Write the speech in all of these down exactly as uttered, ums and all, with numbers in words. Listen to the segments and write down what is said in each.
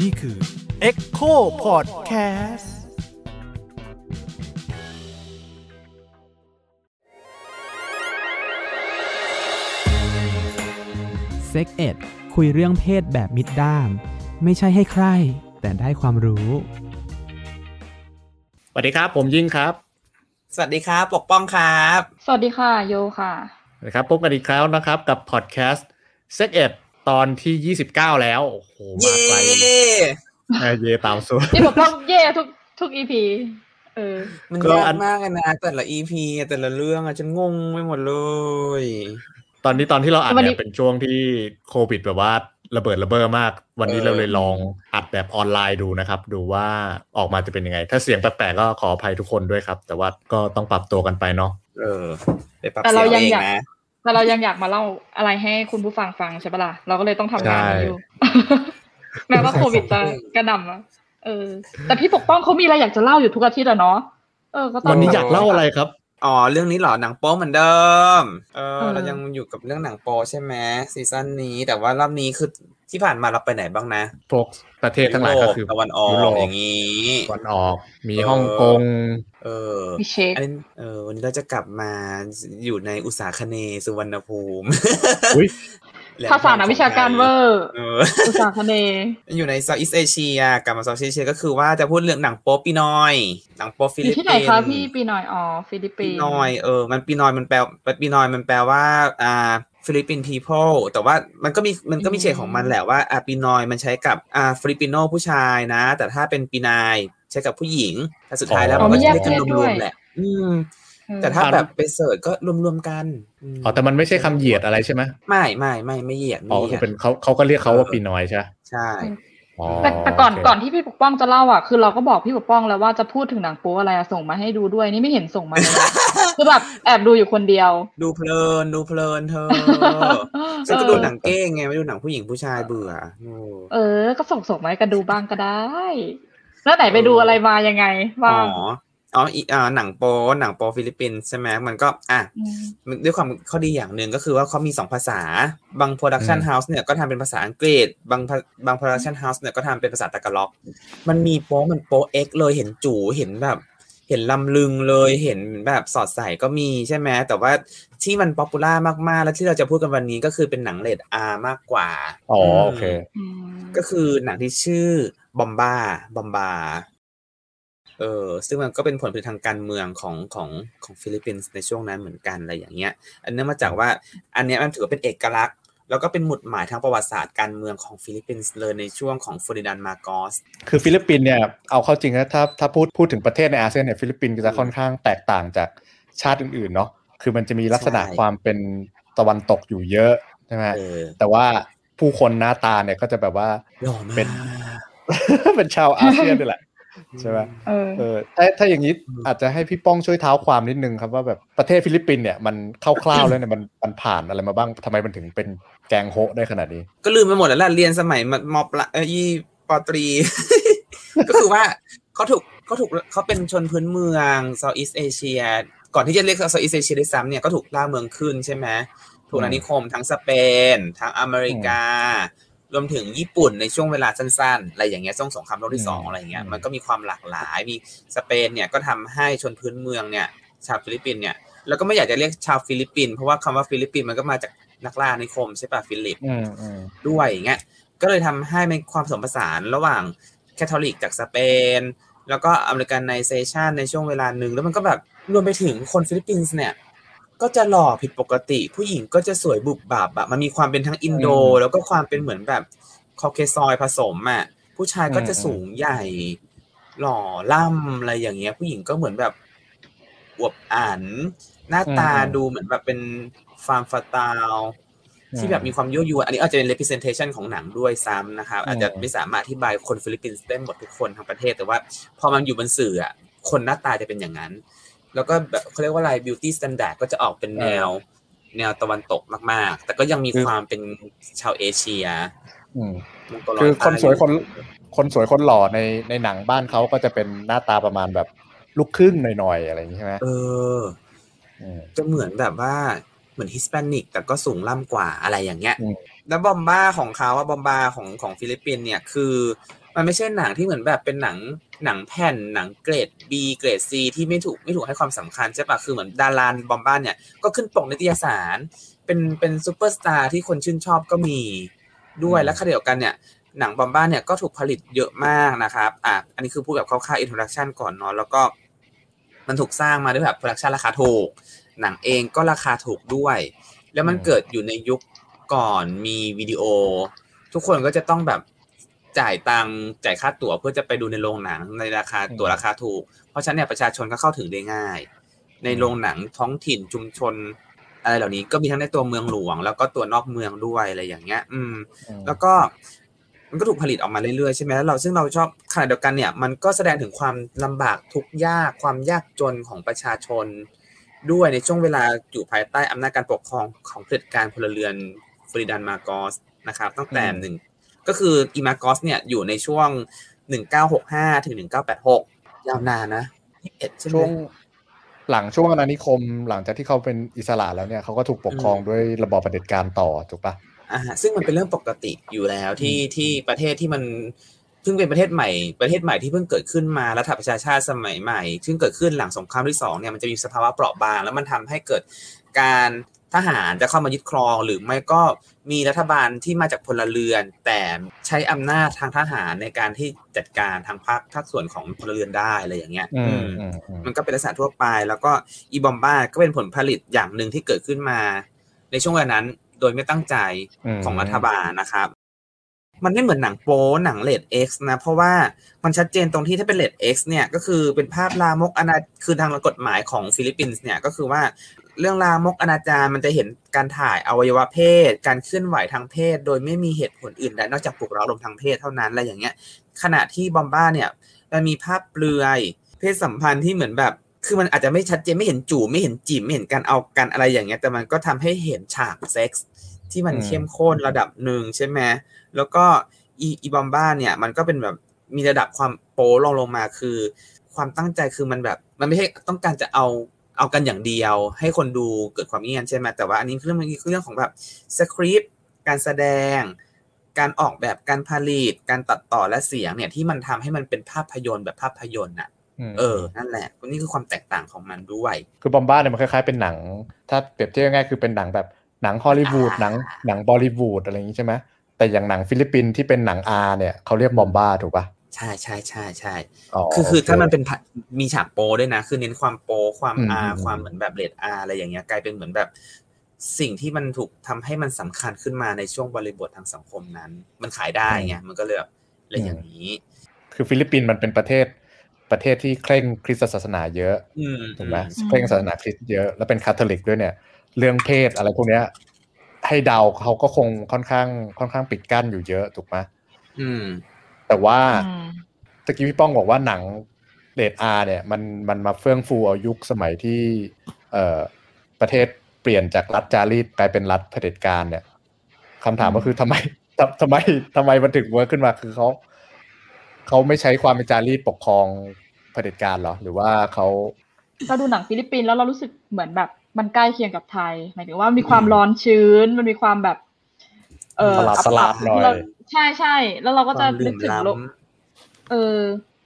นี่คือ Echo Podcast SEXed คุยเรื่องเพศแบบมิดด้ามไม่ใช่ให้ใครแต่ได้ความรู้สวัสดีครับผมยิ่งครับสวัสดีครับปกป้องครับสวัสดีค่ะโยค่ะสวัสดีครับพบกันอีกครั้งนะครับกับพอดแคสต์ SEXed ตอนที่ยี่สิบเก้าแล้วโอ้โหมาไกลเย่เย่เปล่าสุดนี่ปกป้องเย่ทุกทุก อี พี เออมันยากมากเลยนะแต่ละ อี พี แต่ละเรื่องอ่ะฉันงงไปหมดเลยตอนนี้ตอนที่เราอัดเนี่ยเป็นช่วงที่โควิดแบบว่าระเบิดระเบ้อมากวันนี้เราเลยลองอัดแบบออนไลน์ดูนะครับดูว่าออกมาจะเป็นยังไงถ้าเสียงแปลกๆก็ขออภัยทุกคนด้วยครับแต่ว่าก็ต้องปรับตัวกันไปเนาะเออไปปรับตัวเองนะแต่เรายังอยากมาเล่าอะไรให้คุณผู้ฟังฟังใช่ปะล่ะเราก็เลยต้องทำงานอยู่ แม้ว่าโควิดจะกระหน่ำนะเออแต่พี่ปกป้องเขามีอะไรอยากจะเล่าอยู่ทุกอาทิตย์อะเนาะเออก็ตอนนี้อยากเล่าอะไรครับอ๋อเรื่องนี้เหรอหนังโป๊เหมือนเดิมเออเรายังอยู่กับเรื่องหนังโป๊ใช่ไหมซีซั่นนี้แต่ว่ารอบนี้คือที่ผ่านมาเราไปไหนบ้างนะพวกประเทศทั้งหลายก็คือตะวันออกอย่างนี้ตะวันออกมีฮ่องกงเอออันนี้เออวันนี้เราจะกลับมาอยู่ในอุตสาคเนย์สุวรรณภูมิภาษานักวิชาการเวอร์อุตสาคเนย์อยู่ในเซาท์อีสต์เอเชียกลับมาเซาท์อีสต์เอเชียก็คือว่าจะพูดเรื่องหนังโป๊ปีนอยหนังโป๊ฟิลิปปินส์ที่ไหนคะพี่ปีนอยอ๋อฟิลิปปินส์ปีนอยเออมันปีนอยมันแปลปีนอยมันแปลว่าอ่าฟิลิปปินส์ people แต่ว่ามันก็มีมันก็มีเฉดของมันแหละว่าอ่าปีนอยมันใช้กับอ่าฟิลิปปิโนผู้ชายนะแต่ถ้าเป็นปีนายใช้กับผู้หญิงแต่สุดท้ายแล้วมันก็ใช้กันรวมๆแหละอืมแต่ถ้าแบบไปเสิร์ชก็รวมๆกันอ๋อแต่มันไม่ใช่คำเหยียดอะไรใช่ไหมไม่ไม่ไม่ไม่เหยียดอ๋อคือเป็นเขาเขาก็เรียกเขาว่าปีนอยใช่ใช่แต่แต่ก่อนก่อนที่พี่ปกป้องจะเล่าอ่ะคือเราก็บอกพี่ปกป้องแล้วว่าจะพูดถึงหนังโป๊อะไรส่งมาให้ดูด้วยนี่ไม่เห็นส่งมาเลยคือแบบแอบดูอยู่คนเดียวดูเพลินดูเพลินเธอฉันก็ดูหนังเก้งไงไม่ดูหนังผู้หญิงผู้ชายเบื่อเออก็ส่งส่งมาให้กันดูบ้างก็ได้แล้วไหนไปดูอะไรมายังไงว่าอ๋ออ่าหนังโป๊หนังโป๊ฟิลิปปินส์ใช่ไหมมันก็อ่ะด้วยความข้อดีอย่างหนึ่งก็คือว่าเขามีสองภาษาบางโปรดักชันเฮาส์เนี่ยก็ทำเป็นภาษาอังกฤษบางบางโปรดักชันเฮาส์เนี่ยก็ทำเป็นภาษาตะกาล็อกมันมีโป๊มันโป๊เอ็กเลยเห็นจู๋เห็นแบบเห็นลำลึงเลยเห็นแบบสอดใส่ก็มีใช่ไหมแต่ว่าที่มันป๊อปปูล่ามากๆและที่เราจะพูดกันวันนี้ก็คือเป็นหนังเรท อาร์ มากกว่าอ๋อโอเคก็คือหนังที่ชื่อบอมบ้าบอมบาเออซึ่งมันก็เป็นผลผลิตทางการเมืองของของของฟิลิปปินส์ในช่วงนั้นเหมือนกันอะไรอย่างเงี้ยอันเนื่องมาจากว่าอันเนี้ยมันถือว่าเป็นเอกลักษณ์แล้วก็เป็นหมุดหมายทางประวัติศาสตร์การเมืองของฟิลิปปินส์เลยในช่วงของ Ferdinand Marcos คือฟิลิปปินส์เนี่ยเอาเข้าจริงนะถ้าถ้าพูดพูดถึงประเทศในอาเซียนเนี่ยฟิลิปปินส์ก็จะค่อนข้างแตกต่างจากชาติอื่นๆเนาะคือมันจะมีลักษณะความเป็นตะวันตกอยู่เยอะใช่มั้ยแต่ว่าผู้คนหน้าตาเนี่ยก็จะแบบว่าเป็นเป็นชาวอาเซียนนี่แหละใช่ป่ะเออเออถ้าถ้าอย่างนี้อาจจะให้พี่ป้องช่วยเท้าความนิดนึงครับว่าแบบประเทศฟิลิปปินส์เนี่ยมันคร่าวๆแล้วเนี่ยมันมันผ่านอะไรมาบ้างทำไมมันถึงเป็นแกงโฮะได้ขนาดนี้ก็ลืมไปหมดแล้วล่ะเรียนสมัยมปลายเอ้ยปตรีก็คือว่าเขาถูกเขาถูกเขาเป็นชนพื้นเมืองเซาท์อีสต์เอเชียก่อนที่จะเรียกเซาท์อีสต์เอเชียด้วยซ้ำเนี่ยก็ถูกล่าเมืองขึ้นใช่ไหมถูกอาณานิคมทั้งสเปนทั้งอเมริการวมถึงญี่ปุ่นในช่วงเวลาสั้นๆอะไรอย่างเงี้ยช่วงสงครามโลกที่สองอะไรอย่างเงี้ยมันก็มีความหลากหลายมีสเปนเนี่ยก็ทำให้ชนพื้นเมืองเนี่ยชาวฟิลิปปินเนี่ยแล้วก็ไม่อยากจะเรียกชาวฟิลิปปินเพราะว่าคำว่าฟิลิปปินมันก็มาจากนักล่านิคมใช่ป่ะฟิลิปด้วยอย่างเงี้ยก็เลยทำให้มีความผสมผสานระหว่างแคทอลิกจากสเปนแล้วก็อเมริกันไนเซชันในช่วงเวลานึงแล้วมันก็แบบรวมไปถึงคนฟิลิปปินส์เนี่ยก็จะหล่อผิดปกติผู้หญิงก็จะสวยบุบบับอ่ะมันมีความเป็นทั้งอินโดแล้วก็ความเป็นเหมือนแบบคอเคซอยผสมอ่ะผู้ชายก็จะสูงใหญ่หล่อล่ำอะไรอย่างเงี้ยผู้หญิงก็เหมือนแบบอวบอันหน้าตาดูเหมือนแบบเป็นฟาร์มฟาตาวที่แบบมีความยั่วยวนอันนี้อาจจะเป็น representation ของหนังด้วยซ้ำนะคะอาจจะไม่สามารถอธิบายคนฟิลิปปินส์ได้หมดทุกคนทั้งประเทศแต่ว่าพอมันอยู่บนสื่ออ่ะคนหน้าตาจะเป็นอย่างนั้นแล้วก็แบบเขาเรียกว่าอะไร beauty standard ก็จะออกเป็นแนวแนวตะวันตกมากๆแต่ก็ยังมีความเป็นชาวเอเชียคือคนสวยคนคนสวยคนหล่อในในหนังบ้านเขาก็จะเป็นหน้าตาประมาณแบบลูกครึ่งหน่อยๆอะไรอย่างนี้ใช่ไหมเออจะเหมือนแบบว่า มือนฮิสแปนิกแต่ก็สูงล่ำกว่าอะไรอย่างเงี้ยแล้วบอมบ้าของเขาว่าบอมบ้าของของฟิลิปปินส์เนี่ยคือมันไม่ใช่หนังที่เหมือนแบบเป็นหนังหนังแผ่นหนังเกรด B เกรด C ที่ไม่ถูกไม่ถูกให้ความสำคัญใช่ปะคือเหมือนดาราบอมบ้าเนี่ยก็ขึ้นปกนิตยสารเป็นเป็นซุปเปอร์สตาร์ที่คนชื่นชอบก็มีด้วยและขณะเดียวกันเนี่ยหนังบอมบ้าเนี่ยก็ถูกผลิตเยอะมากนะครับอ่ะอันนี้คือพูดแบบคร่าวๆอินโทรดักชันก่อนเนาะแล้วก็มันถูกสร้างมาด้วยแบบโปรดักชันราคาถูกหนังเองก็ราคาถูกด้วยแล้วมันเกิดอยู่ในยุคก่อนมีวิดีโอทุกคนก็จะต้องแบบจ่ายตังค์จ่ายค่าตั๋วเพื่อจะไปดูในโรงหนังในราคาตั๋วราคาถูกเพราะฉะนั้นเนี่ยประชาชนก็เข้าถึงได้ง่ายในโรงหนังท้องถิ่นชุมชนอะไรเหล่านี้ก็มีทั้งในตัวเมืองหลวงแล้วก็ตัวนอกเมืองด้วยอะไรอย่างเงี้ยอืมแล้วก็มันก็ถูกผลิตออกมาเรื่อยๆใช่ไหมแล้วเราซึ่งเราชอบขณะเดียวกันเนี่ยมันก็แสดงถึงความลำบากทุกข์ยากความยากจนของประชาชนด้วยในช่วงเวลาอยู่ภายใต้อำนาจการปกครองของเผด็จการพลเรือนเฟอร์ดินานด์มาร์กอสนะครับตั้งแต่หนึ่งก็คืออีมาร์กอสเนี่ยอยู่ในช่วงหนึ่งพันเก้าร้อยหกสิบห้าถึงหนึ่งพันเก้าร้อยแปดสิบหกยาวนานนะยี่สิบเอ็ดใช่ไหมช่วงหลังช่วงอาณานิคมหลังจากที่เขาเป็นอิสระแล้วเนี่ยเขาก็ถูกปกครองด้วยระบอบเผด็จการต่อถูกปะอ่าซึ่งมันเป็นเรื่องปกติอยู่แล้วที่ที่ประเทศที่มันเพิ่งเป็นประเทศใหม่ประเทศใหม่ที่เพิ่งเกิดขึ้นมารัฐประชาชาติสมัยใหม่ซึ่งเกิดขึ้นหลังสงครามที่สองเนี่ยมันจะมีสภาวะเปราะบางแล้วมันทำให้เกิดการทหารจะเข้ามายึดครองหรือไม่ก็มีรัฐบาลที่มาจากพลเรือนแต่ใช้อำนาจทางทหารในการที่จัดการทางภาคภาคส่วนของพลเรือนได้อะไรอย่างเงี้ยอืมมันก็เป็นลักษณะทั่วไปแล้วก็อีบอมบ้าก็เป็นผลผลิตอย่างนึงที่เกิดขึ้นมาในช่วงเวลานั้นโดยไม่ตั้งใจของรัฐบาลนะครับมันไม่เหมือนหนังโป๊หนังเรท X นะเพราะว่ามันชัดเจนตรงที่ถ้าเป็นเรท X เนี่ยก็คือเป็นภาพลามกอนาจารคือทางกฎหมายของฟิลิปปินส์เนี่ยก็คือว่าเรื่องลามกอนาจารมันจะเห็นการถ่ายอวัยวะเพศการเคลื่อนไหวทางเพศโดยไม่มีเหตุผลอื่นใดนอกจากปลุกเร้ารมทางเพศเท่านั้นอะไรอย่างเงี้ยขณะที่บอมบ้าเนี่ยมันมีภาพเปลือยเพศสัมพันธ์ที่เหมือนแบบคือมันอาจจะไม่ชัดเจนไม่เห็นจู่ไม่เห็นจิ๋มไม่เห็นการเอากันอะไรอย่างเงี้ยแต่มันก็ทำให้เห็นฉากเซ็กซ์ที่มันเข้มข้นระดับหนึ่งใช่ไหมแล้วก็อีอีบอมบ้าเนี่ยมันก็เป็นแบบมีระดับความโป๊ลงลงมาคือความตั้งใจคือมันแบบมันไม่ใช่ต้องการจะเอาเอากันอย่างเดียวให้คนดูเกิดความเงียนใช่ไหมแต่ว่าอันนี้คือเรื่องคือเรื่องของแบบสคริปต์การแสดงการออกแบบการผลิตการตัดต่อและเสียงเนี่ยที่มันทำให้มันเป็นภาพยนตร์แบบภาพยนตร์น่ะเออนั่นแหละนี่คือความแตกต่างของมันด้วยคือบอมบ้าเนี่ยมันคล้ายๆเป็นหนังถ้าเปรียบเทียบง่ายๆคือเป็นหนังแบบหนังฮอลลีวูดหนังหนังบอลลีวูดอะไรอย่างนี้ใช่ไหมแต่อย่างหนังฟิลิปปินส์ที่เป็นหนัง R เนี่ยเขาเรียกบอมบ้าถูกป่ะใช่ใช่ใช่ใช่คือคือถ้ามันเป็นมีฉากโปด้วยนะคือเน้นความโปความ R ความเหมือนแบบเรท R อะไรอย่างเงี้ยกลายเป็นเหมือนแบบสิ่งที่มันถูกทำให้มันสำคัญขึ้นมาในช่วงบริบททางสังคมนั้นมันขายได้ไงมันก็เลยแบบอะไรอย่างนี้คือฟิลิปปินส์มันเป็นประเทศประเทศที่เคร่งคริสต์ศาสนาเยอะถูกไหมเคร่งศาสนาคริสต์เยอะแล้วเป็นคาทอลิกด้วยเนี่ยเรื่องเพศอะไรพวกเนี้ยให้เดาเขาก็คงค่อนข้างค่อนข้างปิดกั้นอยู่เยอะถูกไหมอืมแต่ว่าตะกี้พี่ป้องบอกว่าหนังเรท R เนี่ยมันมันมาเฟื่องฟูเอายุคสมัยที่เอ่อประเทศเปลี่ยนจากรัฐจารีตกลายเป็นรัฐเผด็จการเนี่ยคำถามก็คือทำไมทำไมทำไมมันถึงเวิร์คขึ้นมาคือเขาเขาไม่ใช้ความเป็นจารีตปกครองเผด็จการหรอหรือว่าเขาเราดูหนังฟิลิปปินส์แล้วเรารู้สึกเหมือนแบบมันใกล้เคียงกับไทยหมายถึงว่ามีความร้อนชื้นมันมีความแบบเอออับอับใช่ใช่แล้วเราก็จะนึกถึงลมเออ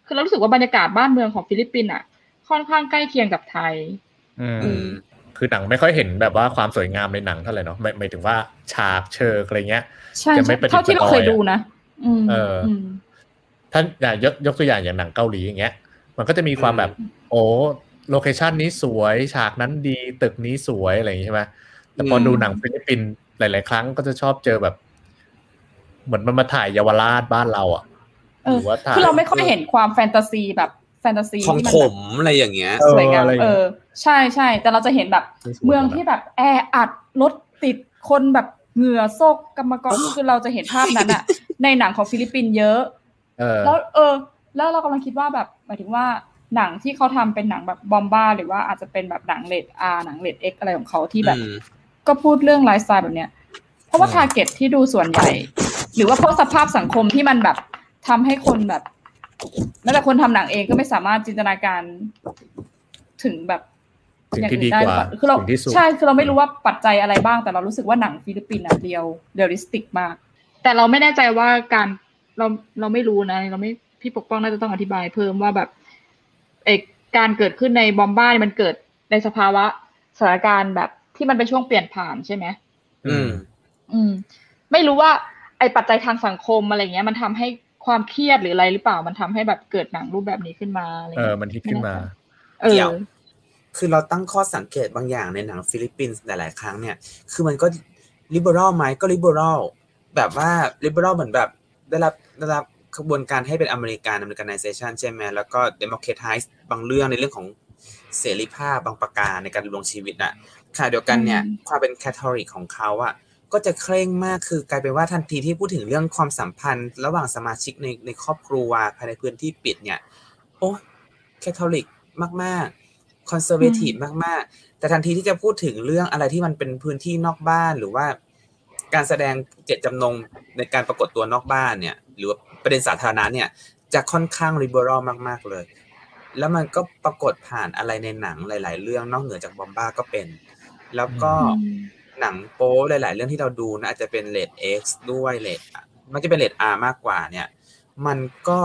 คือเรารู้สึกว่าบรรยากาศบ้านเมืองของฟิลิปปินส์อ่ะค่อนข้างใกล้เคียงกับไทยอืมคือหนังไม่ค่อยเห็นแบบว่าความสวยงามในหนังเท่าไหร่เนาะหมายถึงว่าฉากเชิงอะไรเงี้ยจะไม่เป็นเท่าที่เราเคยดูนะเออท่านยกยกตัวอย่างอย่างหนังเกาหลีอย่างเงี้ยมันก็จะมีความแบบโอ้โลเคชั่นนี้สวยฉากนั้นดีตึกนี้สวยอะไรอย่างนี้ใช่ไหมแต่พอดูหนังฟิลิปปินส์หลายๆครั้งก็จะชอบเจอแบบเหมือนมันมาถ่ายเยาวราชบ้านเราอ่ะหรือว่าถ่ายคือเราไม่ค่อยเห็นความแฟนตาซีแบบแฟนตาซีของขมอะไรอย่างเงี้ยสวยงามเออใช่ใช่แต่เราจะเห็นแบบเมืองที่แบบแออัดรถติดคนแบบเหงื่อโซกกำมะกรคือเราจะเห็นภาพนั้นอ่ะในหนังของฟิลิปปินส์เยอะแล้วเออแล้วเรากำลังคิดว่าแบบหมายถึงว่าหนังที่เขาทำเป็นหนังแบบบอมบ้าหรือว่าอาจจะเป็นแบบหนังเรท R หนังเรท X อะไรของเขาที่แบบก็พูดเรื่องไลฟ์สไตล์แบบเนี้ยเพราะว่าทาร์เก็ตที่ดูส่วนใหญ่หรือว่าเพราะสภาพสังคมที่มันแบบทำให้คนแบบแม้แต่คนทำหนังเองก็ไม่สามารถจินตนาการถึงแบบ สิ่งที่ดีกว่าสิ่งที่สุดใช่คือเราไม่รู้ว่าปัจจัยอะไรบ้างแต่เรารู้สึกว่าหนังฟิลิปปินส์เรียลเรียลลิสติกมากแต่เราไม่แน่ใจว่าการเราเราไม่รู้นะเราไม่พี่ปกป้องน่าจะต้องอธิบายเพิ่มว่าแบบไอ้การเกิดขึ้นในบอมบ้ามันเกิดในสภาวะสถานการณ์แบบที่มันเป็นช่วงเปลี่ยนผ่านใช่ไหมอืมอืมไม่รู้ว่าไอ้ปัจจัยทางสังคมอะไรเงี้ยมันทำให้ความเครียดหรืออะไรหรือเปล่ามันทำให้แบบเกิดหนังรูปแบบนี้ขึ้นมาอะไรเงี้ยเออมันฮิตขึ้นมาเออคือเราตั้งข้อสังเกตบางอย่างในหนังฟิลิปปินส์หลายๆครั้งเนี่ยคือมันก็ลิเบอรัลไหมก็ลิเบอรัลแบบว่าลิเบอรัลเหมือนแบบได้รับได้รับกระบวนการให้เป็นอเมริกันอเมริกันไนเซชันใช่ไหมแล้วก็เดโมแครไทซ์บางเรื่องในเรื่องของเสรีภาพบางประการในการดำรงชีวิตน่ะค่ะเดียวกันเนี่ยความเป็นแคทอลิกของเขาอ่ะก็จะเคร่งมากคือกลายเป็นว่าทันทีที่พูดถึงเรื่องความสัมพันธ์ระหว่างสมาชิกในในครอบครัวภายในพื้นที่ปิดเนี่ยโอ้แคทอลิกมากๆคอนเซอร์เวทีฟมากๆแต่ทันทีที่จะพูดถึงเรื่องอะไรที่มันเป็นพื้นที่นอกบ้านหรือว่าการแสดงเจตจำนงในการปรากฏตัวนอกบ้านเนี่ยหรือว่าประเด็นสาธารณะเนี่ยจะค่อนข้างลิเบอรัลมากๆเลยแล้วมันก็ปรากฏผ่านอะไรในหนังหลายๆเรื่องนอกเหนือจากบอมบ้าก็เป็นแล้วก็หนังโป๊หลายๆเรื่องที่เราดูนะอาจจะเป็นเรท X ด้วยเรทมันจะเป็นเรท R มากกว่าเนี่ยมันก็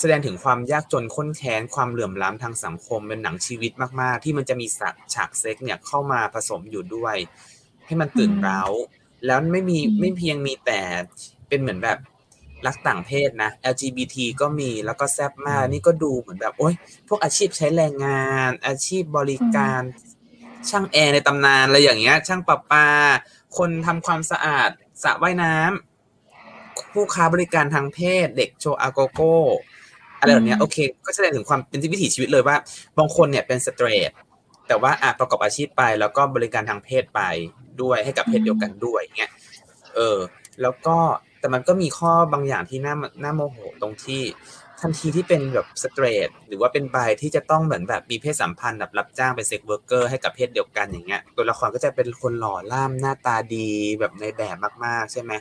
แสดงถึงความยากจนข้นแค้นความเหลื่อมล้ำทางสังคมเป็นหนังชีวิตมากๆที่มันจะมีฉากเซ็กเนี่ยเข้ามาผสมอยู่ด้วยให้มันตื่นเร้าแล้วไม่มีไม่เพียงมีแต่เป็นเหมือนแบบรักต่างเพศนะ แอล จี บี ที ก็มีแล้วก็แซ่บมากนี่ก็ดูเหมือนแบบโอ๊ยพวกอาชีพใช้แรงงานอาชีพบริการช่างแอร์ในตำนานอะไรอย่างเงี้ยช่างประปาคนทำความสะอาดสระว่ายน้ำผู้ค้าบริการทางเพศเด็กโชว์อาโกโก้อะไรแบบเนี้ยโอเคก็แสดงถึงความเป็นวิถีชีวิตเลยว่าบางคนเนี่ยเป็นสเตรทแต่ว่าอ่ะประกอบอาชีพไปแล้วก็บริการทางเพศไปด้วยให้กับเพศเดียวกันด้วยเงี้ยเออแล้วก็แต่มันก็มีข้อบางอย่างที่น่าน่าโมโหตรงที่ทันทีที่เป็นแบบสเตรทหรือว่าเป็นไบที่จะต้องเหมือนแบบมีเพศสัมพันธ์แบบรับจ้างเป็นเซ็กเวิร์คเกอร์ให้กับเพศเดียวกันอย่างเงี้ยตัวละครก็จะเป็นคนหล่อล่ำหน้าตาดีแบบในแบบมากๆใช่ไหม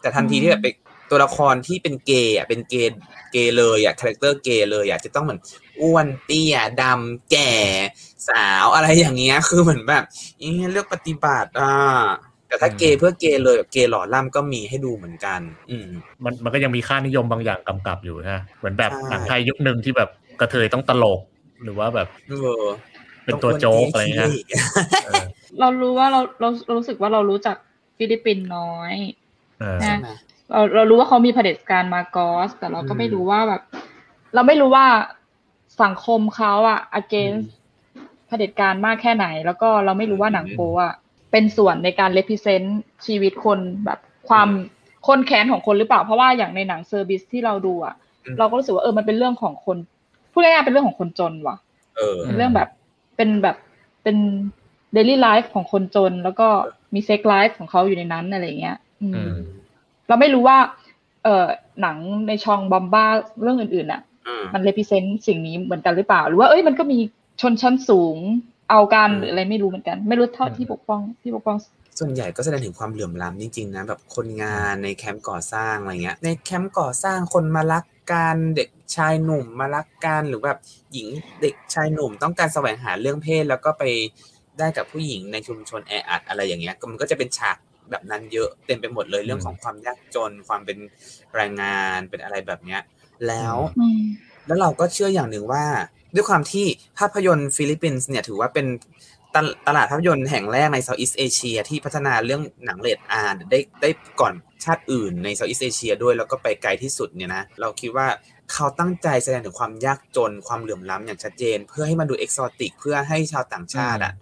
แต่ทันทีที่แบบตัวละครที่เป็นเกย์อ่ะเป็นเกย์เกย์เลยอ่ะคาแรคเตอร์เกย์เลยอ่ะจะต้องเหมือนอ้วนเตี้ยดำแก่สาวอะไรอย่างเงี้ยคือเหมือนแบบอย่างเงี้ยเลือกปฏิบัติอ่าแต่ถ้าเกย์เพื่อเกย์เลยแบบเกย์หล่อล่ำก็มีให้ดูเหมือนกันอืมมันมันก็ยังมีค่านิยมบางอย่างกำกับอยู่นะเหมือนแบบหนังไทยยุคนึงที่แบบกระเทยต้องตลกหรือว่าแบบเออเป็นตัวโจ๊กอะไรเงี้ยเรารู้ว่าเราเรารู้สึกว่าเรารู้จักฟิลิปปินส์น้อยนะเราเรารู้ว่าเขามีเผด็จการมาร์กอสแต่เราก็ไม่รู้ว่าแบบเราไม่รู้ว่าสังคมเขาอะ against เผด็จการมากแค่ไหนแล้วก็เราไม่รู้ว่าหนังโป๊อะเป็นส่วนในการ represent ชีวิตคนแบบความคนแค้นของคนหรือเปล่าเพราะว่าอย่างในหนังเซอร์บิสที่เราดูอ่ะเราก็รู้สึกว่าเออมันเป็นเรื่องของคนพูดง่ายๆเป็นเรื่องของคนจนว่ะเออเรื่องแบบเป็นแบบเป็น daily life ของคนจนแล้วก็มี sex life ของเขาอยู่ในนั้นอะไรเงี้ยเราไม่รู้ว่าเออหนังในช่องบอมบ้าเรื่องอื่นๆน่ะมัน represent สิ่งนี้เหมือนกันหรือเปล่าหรือว่าเอ้ยมันก็มีชนชั้นสูงเอาการหรืออะไรไม่รู้เหมือนกันไม่รู้เท่าที่ปกป้องที่ปกป้องส่วนใหญ่ก็แสดงถึงความเหลื่อมล้ำจริงๆนะแบบคนงานในแคมป์ก่อสร้างอะไรเงี้ยในแคมป์ก่อสร้างคนมารักกันเด็กชายหนุ่มมารักกันหรือแบบหญิงเด็กชายหนุ่มต้องการแสวงหาเรื่องเพศแล้วก็ไปได้กับผู้หญิงในชุมชนแออัดอะไรอย่างเงี้ยมันก็จะเป็นฉากแบบนั้นเยอะเต็มไปหมดเลยเรื่องของความยากจนความเป็นแรงงานเป็นอะไรแบบเนี้ยแล้วแล้วเราก็เชื่ออย่างหนึ่งว่าด้วยความที่ภาพยนตร์ฟิลิปปินส์เนี่ยถือว่าเป็นตลาดภาพยนตร์แห่งแรกใน Southeast Asia ที่พัฒนาเรื่องหนังเรท R ได้ได้ก่อนชาติอื่นใน Southeast Asia ด้วยแล้วก็ไปไกลที่สุดเนี่ยนะเราคิดว่าเขาตั้งใจแสดงถึงความยากจนความเหลื่อมล้ำอย่างชัดเจนเพื่อให้มันดูเอกโซติกเพื่อให้ชาวต่างชาติอ่ะ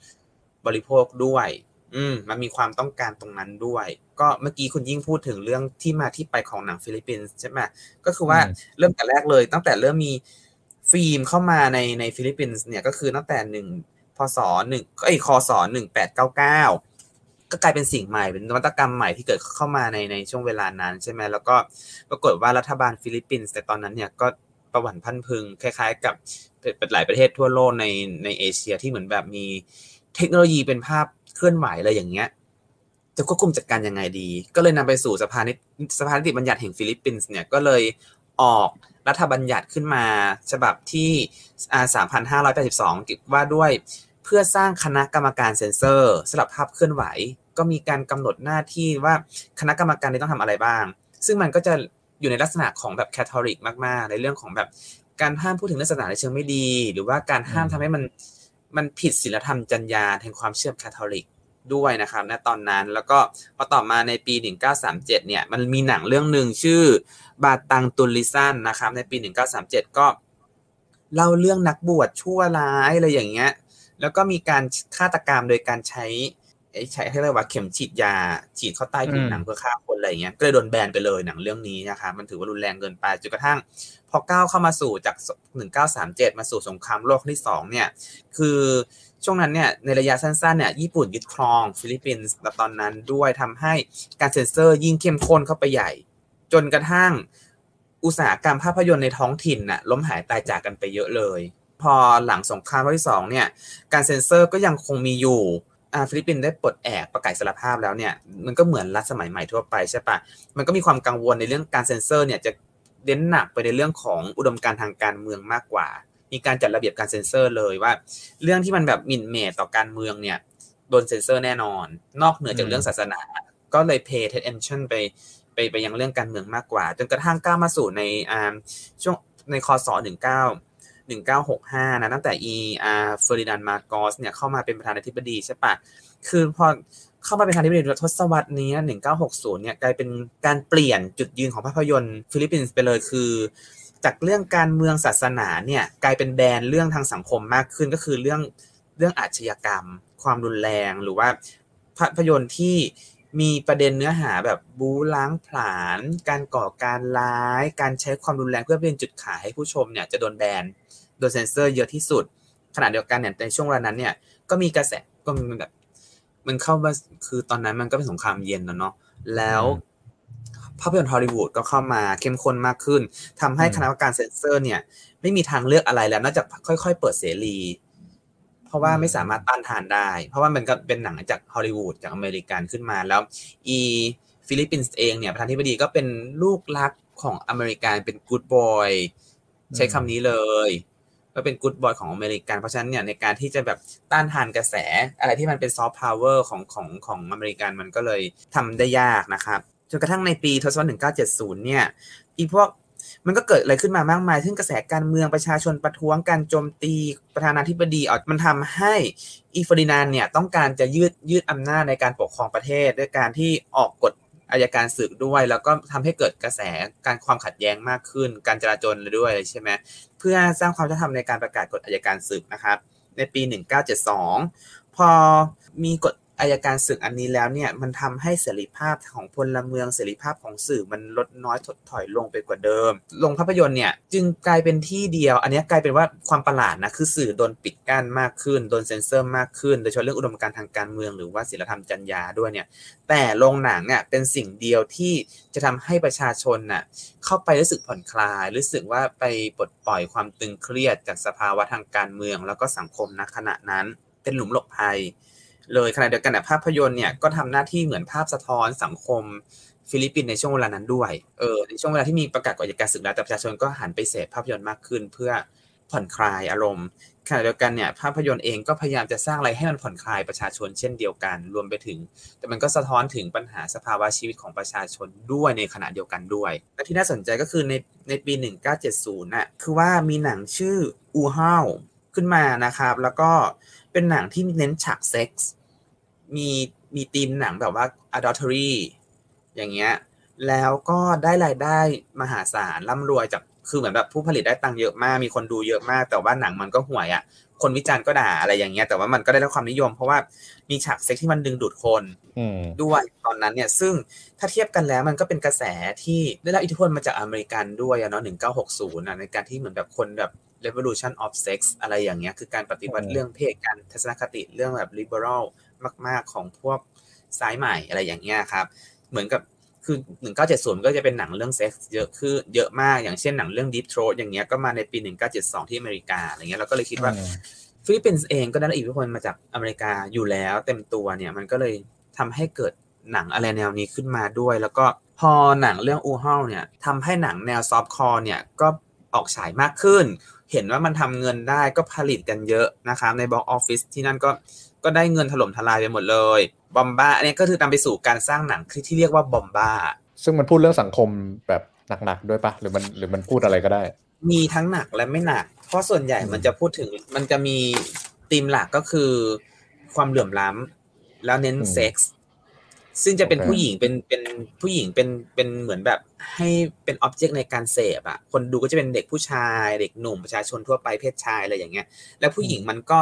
บริโภคด้วยอืมมันมีความต้องการตรงนั้นด้วยก็เมื่อกี้คุณยิ่งพูดถึงเรื่องที่มาที่ไปของหนังฟิลิปปินส์ใช่ไหมก็คือว่าเริ่มแต่แรกเลยตั้งแต่เริ่มมีฟิล์มเข้ามาในในฟิลิปปินส์เนี่ยก็คือตั้งแต่หนึ่งพศหนึ่งเอ้ยคศหนึ่งพันแปดร้อยเก้าสิบเก้าก็กลายเป็นสิ่งใหม่เป็นนวัตกรรมใหม่ที่เกิดเข้ามาในในช่วงเวลานั้นใช่มั้ยแล้วก็ปรากฏว่ารัฐบาลฟิลิปปินส์แต่ตอนนั้นเนี่ยก็ประหวั่นพรั่นพรึงคล้ายๆกับหลายประเทศทั่วโลกในในเอเชียที่เหมือนแบบมีเทคโนโลยีเป็นภาพเคลื่อนไหวอะไรอย่างเงี้ยจะควบคุมจัดการยังไงดีก็เลยนำไปสู่สภาสภานิติบัญญัติแห่งฟิลิปปินส์เนี่ยก็เลยออกรัฐบัญญัติขึ้นมาฉบับที่ สามพันห้าร้อยแปดสิบสอง ว่าด้วย เพื่อสร้างคณะกรรมการเซ็นเซอร์สำหรับภาพเคลื่อนไหวก็มีการกำหนดหน้าที่ว่าคณะกรรมการต้องทำอะไรบ้างซึ่งมันก็จะอยู่ในลักษณะของแบบแคทอลิกมากๆในเรื่องของแบบการห้ามพูดถึงเรื่องศาสนาในเชิงไม่ดีหรือว่าการห้ามทำให้มันมันผิดศีลธรรมจรรยาแห่งความเชื่อแคทอลิกด้วยนะครับณตอนนั้นแล้วก็พอต่อมาในปีหนึ่งเก้าสามเจ็ดเนี่ยมันมีหนังเรื่องนึงชื่อบาตังตุลลิซันนะครับในปีหนึ่งเก้าสามเจ็ดก็เล่าเรื่องนักบวชชั่วร้ายอะไรอย่างเงี้ยแล้วก็มีการฆาตกรรมโดยการใช้ใช้อะไรว่าเข็มฉีดยาฉีดเข้าใต้ผิวหนังเพื่อฆ่าคนอะไรอย่างเงี้ยก็เลยโดนแบนไปเลยหนังเรื่องนี้นะคะมันถือว่ารุนแรงเกินไปจนกระทั่งพอก้าวเข้ามาสู่จากหนึ่งเก้าสามเจ็ดมาสู่สงครามโลกที่สองเนี่ยคือช่วงนั้นเนี่ยในระยะสั้นๆเนี่ยญี่ปุ่นยึดครองฟิลิปปินส์ตอนนั้นด้วยทำให้การเซ็นเซอร์ยิ่งเข้มข้นเข้าไปใหญ่จนกระทั่งอุตสาหกรรมภาพยนตร์ในท้องถิ่นน่ะล้มหายตายจากกันไปเยอะเลยพอหลังสงครามโลกที่สองเนี่ยการเซ็นเซอร์ก็ยังคงมีอยู่ฟิลิปปินส์ได้ปลดแอกประกาศอิสรภาพแล้วเนี่ยมันก็เหมือนรัฐสมัยใหม่ทั่วไปใช่ปะมันก็มีความกังวลในเรื่องการเซ็นเซอร์เนี่ยจะเน้นหนักไปในเรื่องของอุดมการณ์ทางการเมืองมากกว่ามีการจัดระเบียบการเซ็นเซอร์เลยว่าเรื่องที่มันแบบหมิ่นเหม่ต่อการเมืองเนี่ยโดนเซ็นเซอร์แน่นอนนอกเหนือจากเรื่องศาสนาก็เลย pay attention ไปไปไปยังเรื่องการเมืองมากกว่าจนกระทั่งก้าวมาสู่ในอ่าช่วงในคศหนึ่งเก้าหกห้านะตั้งแต่อีอาร์เฟอร์ดินานด์มาร์กอสเนี่ยเข้ามาเป็นประธานาธิบดีใช่ปะคือพอเข้ามาเป็นประธานาธิบดีทศวรรษนี้หนึ่งเก้าหกศูนย์เนี่ยกลายเป็นการเปลี่ยนจุดยืนของภาพยนตร์ฟิลิปปินส์ไปเลยคือจากเรื่องการเมืองศาสนาเนี่ยกลายเป็นแบนเรื่องทางสังคมมากขึ้นก็คือเรื่องเรื่องอาชญากรรมความรุนแรงหรือว่าภาพยนตร์ที่มีประเด็นเนื้อหาแบบบู๊ล้างผลาญการก่อการร้ายการใช้ความรุนแรงเพื่อเป็นจุดขายให้ผู้ชมเนี่ยจะโดนแบนโดนเซ็นเซอร์เยอะที่สุดขณะเดียวกันเนี่ยในช่วงเวลานั้นเนี่ยก็มีกระแสก็มันแบบมันเข้ามาคือตอนนั้นมันก็เป็นสงครามเย็นเนาะแล้วภาพยนตร์ฮอลลีวูดก็เข้ามาเข้มข้นมากขึ้นทำให้คณะกรรมการเซ็นเซอร์เนี่ยไม่มีทางเลือกอะไรแล้วนอกจากค่อยๆเปิดเสรีเพราะว่าไม่สามารถต้านทานได้เพราะว่ามันก็เป็นหนังจากฮอลลีวูดจากอเมริกันขึ้นมาแล้วอีฟิลิปปินส์เองเนี่ยประธานาธิบดีก็เป็นลูกรักของอเมริกันเป็นกู๊ดบอยใช้คำนี้เลยก็เป็นกู๊ดบอยของอเมริกันเพราะฉะนั้นเนี่ยในการที่จะแบบต้านทานกระแสอะไรที่มันเป็นซอฟต์พาวเวอร์ของของของอเมริกันมันก็เลยทำได้ยากนะครับจนกระทั่งในปีทศวรรษหนึ่งเก้าเจ็ดศูนย์เนี่ยอีพวกมันก็เกิดอะไรขึ้นมามากมายซึ่งกระแสการเมืองประชาชนประท้วงการโจมตีประธานาธิบดีออกมันทำให้อีเฟอร์ดินานด์เนี่ยต้องการจะยืดยืดอำนาจในการปกครองประเทศด้วยการที่ออกกฎอัยการศึกด้วยแล้วก็ทำให้เกิดกระแสการความขัดแย้งมากขึ้นการจลาจลด้วยใช่ไหมเพื่อสร้างความยุติธรรมในการประกาศกฎอัยการศึกนะครับในปีหนึ่งเก้าเจ็ดสองพอมีกฎอัยการศึกอันนี้แล้วเนี่ยมันทำให้เสรีภาพของพลเมืองเสรีภาพของสื่อมันลดน้อยถดถอยลงไปกว่าเดิมโรงภาพยนตร์เนี่ยจึงกลายเป็นที่เดียวอันนี้กลายเป็นว่าความประหลาดนะคือสื่อโดนปิดกั้นมากขึ้นโดนเซ็นเซอร์มากขึ้นโดยเฉพาะเรื่องอุดมการณ์ทางการเมืองหรือว่าศีลธรรมจรรยาด้วยเนี่ยแต่โรงหนังเนี่ยเป็นสิ่งเดียวที่จะทำให้ประชาชนน่ะเข้าไปรู้สึกผ่อนคลายรู้สึกว่าไปปลดปล่อยความตึงเครียดจากสภาวะทางการเมืองแล้วก็สังคมณขณะนั้นเป็นหลุมหลบภัยเลยขณะเดียวกันนะภาพยนตร์เนี่ยก็ทำหน้าที่เหมือนภาพสะท้อนสังคมฟิลิปปินส์ในช่วงเวลานั้นด้วยเออในช่วงเวลาที่มีประกาศกฎอัยการศึกแล้วแต่ประชาชนก็หันไปเสพภาพยนตร์มากขึ้นเพื่อผ่อนคลายอารมณ์ขณะเดียวกันเนี่ยภาพยนตร์เองก็พยายามจะสร้างอะไรให้มันผ่อนคลายประชาชนเช่นเดียวกันรวมไปถึงแต่มันก็สะท้อนถึงปัญหาสภาวะชีวิตของประชาชนด้วยในขณะเดียวกันด้วยและที่น่าสนใจก็คือในในปีหนึ่งเก้าเจ็ดศูนย์น่ะคือว่ามีหนังชื่ออูเฮาขึ้นมานะครับแล้วก็เป็นหนังที่เน้นฉากเซ็กส์มีมีธีมหนังแบบว่า adultery อย่างเงี้ยแล้วก็ได้รายได้มหาศาลร่ำรวยจากคือเหมือนแบบผู้ผลิตได้ตังค์เยอะมากมีคนดูเยอะมากแต่ว่าหนังมันก็ห่วยอ่ะคนวิจารณ์ก็ด่าอะไรอย่างเงี้ยแต่ว่ามันก็ได้รับความนิยมเพราะว่ามีฉากเซ็กส์ที่มันดึงดูดคนด้วยตอนนั้นเนี่ยซึ่งถ้าเทียบกันแล้วมันก็เป็นกระแสที่ได้รับอิทธิพลมาจากอเมริกันด้วยเนาะหนึ่งเก้าหกศูนย์น่ะในการที่เหมือนแบบคนแบบRevolution of Sex อะไรอย่างเงี้ยคือการปฏิวัติเรื่องเพศการทัศนคติเรื่องแบบ liberal มากๆของพวกซ้ายใหม่อะไรอย่างเงี้ยครับเหมือนกับคือหนึ่งเก้าเจ็ดศูนย์ก็จะเป็นหนังเรื่องเซ็กส์เยอะคือเยอะมากอย่างเช่นหนังเรื่อง Deep Throat อย่างเงี้ยก็มาในปีหนึ่งเก้าเจ็ดสองที่อเมริกาอะไรเงี้ยเราก็เลยคิดว่าฟิลิปปินส์เองก็ได้อิทธิพลมาจากอเมริกาอยู่แล้วเต็มตัวเนี่ยมันก็เลยทำให้เกิดหนังอะไรแนวนี้ขึ้นมาด้วยแล้วก็พอหนังเรื่องอูเฮาเนี่ยทำให้หนังแนวซอฟต์คอร์เนี่ยก็ออกฉายมากขึ้น เห็นว่ามันทำเงินได้ก็ผลิตกันเยอะนะคะในบ็อกซ์ออฟฟิศที่นั่นก็ก็ได้เงินถล่มทลายไปหมดเลยบอมบ้าอันนี้ก็คือนำไปสู่การสร้างหนังที่เรียกว่าบอมบ้าซึ่งมันพูดเรื่องสังคมแบบหนักๆด้วยปะหรือมันหรือมันพูดอะไรก็ได้มีทั้งหนักและไม่หนักเพราะส่วนใหญ่มันจะพูดถึงมันจะมีธีมหลักก็คือความเหลื่อมล้ำแล้วเน้นเซ็กซ์ซึ่งจะเป็น okay. ผู้หญิงเป็นเป็นผู้หญิงเป็นเป็นเหมือนแบบให้เป็นอ็อบเจกต์ในการเสพอ่ะคนดูก็จะเป็นเด็กผู้ชายเด็กหนุ่มประชาชนทั่วไปเพศชายอะไรอย่างเงี้ยแล้วผู้หญิงมันก็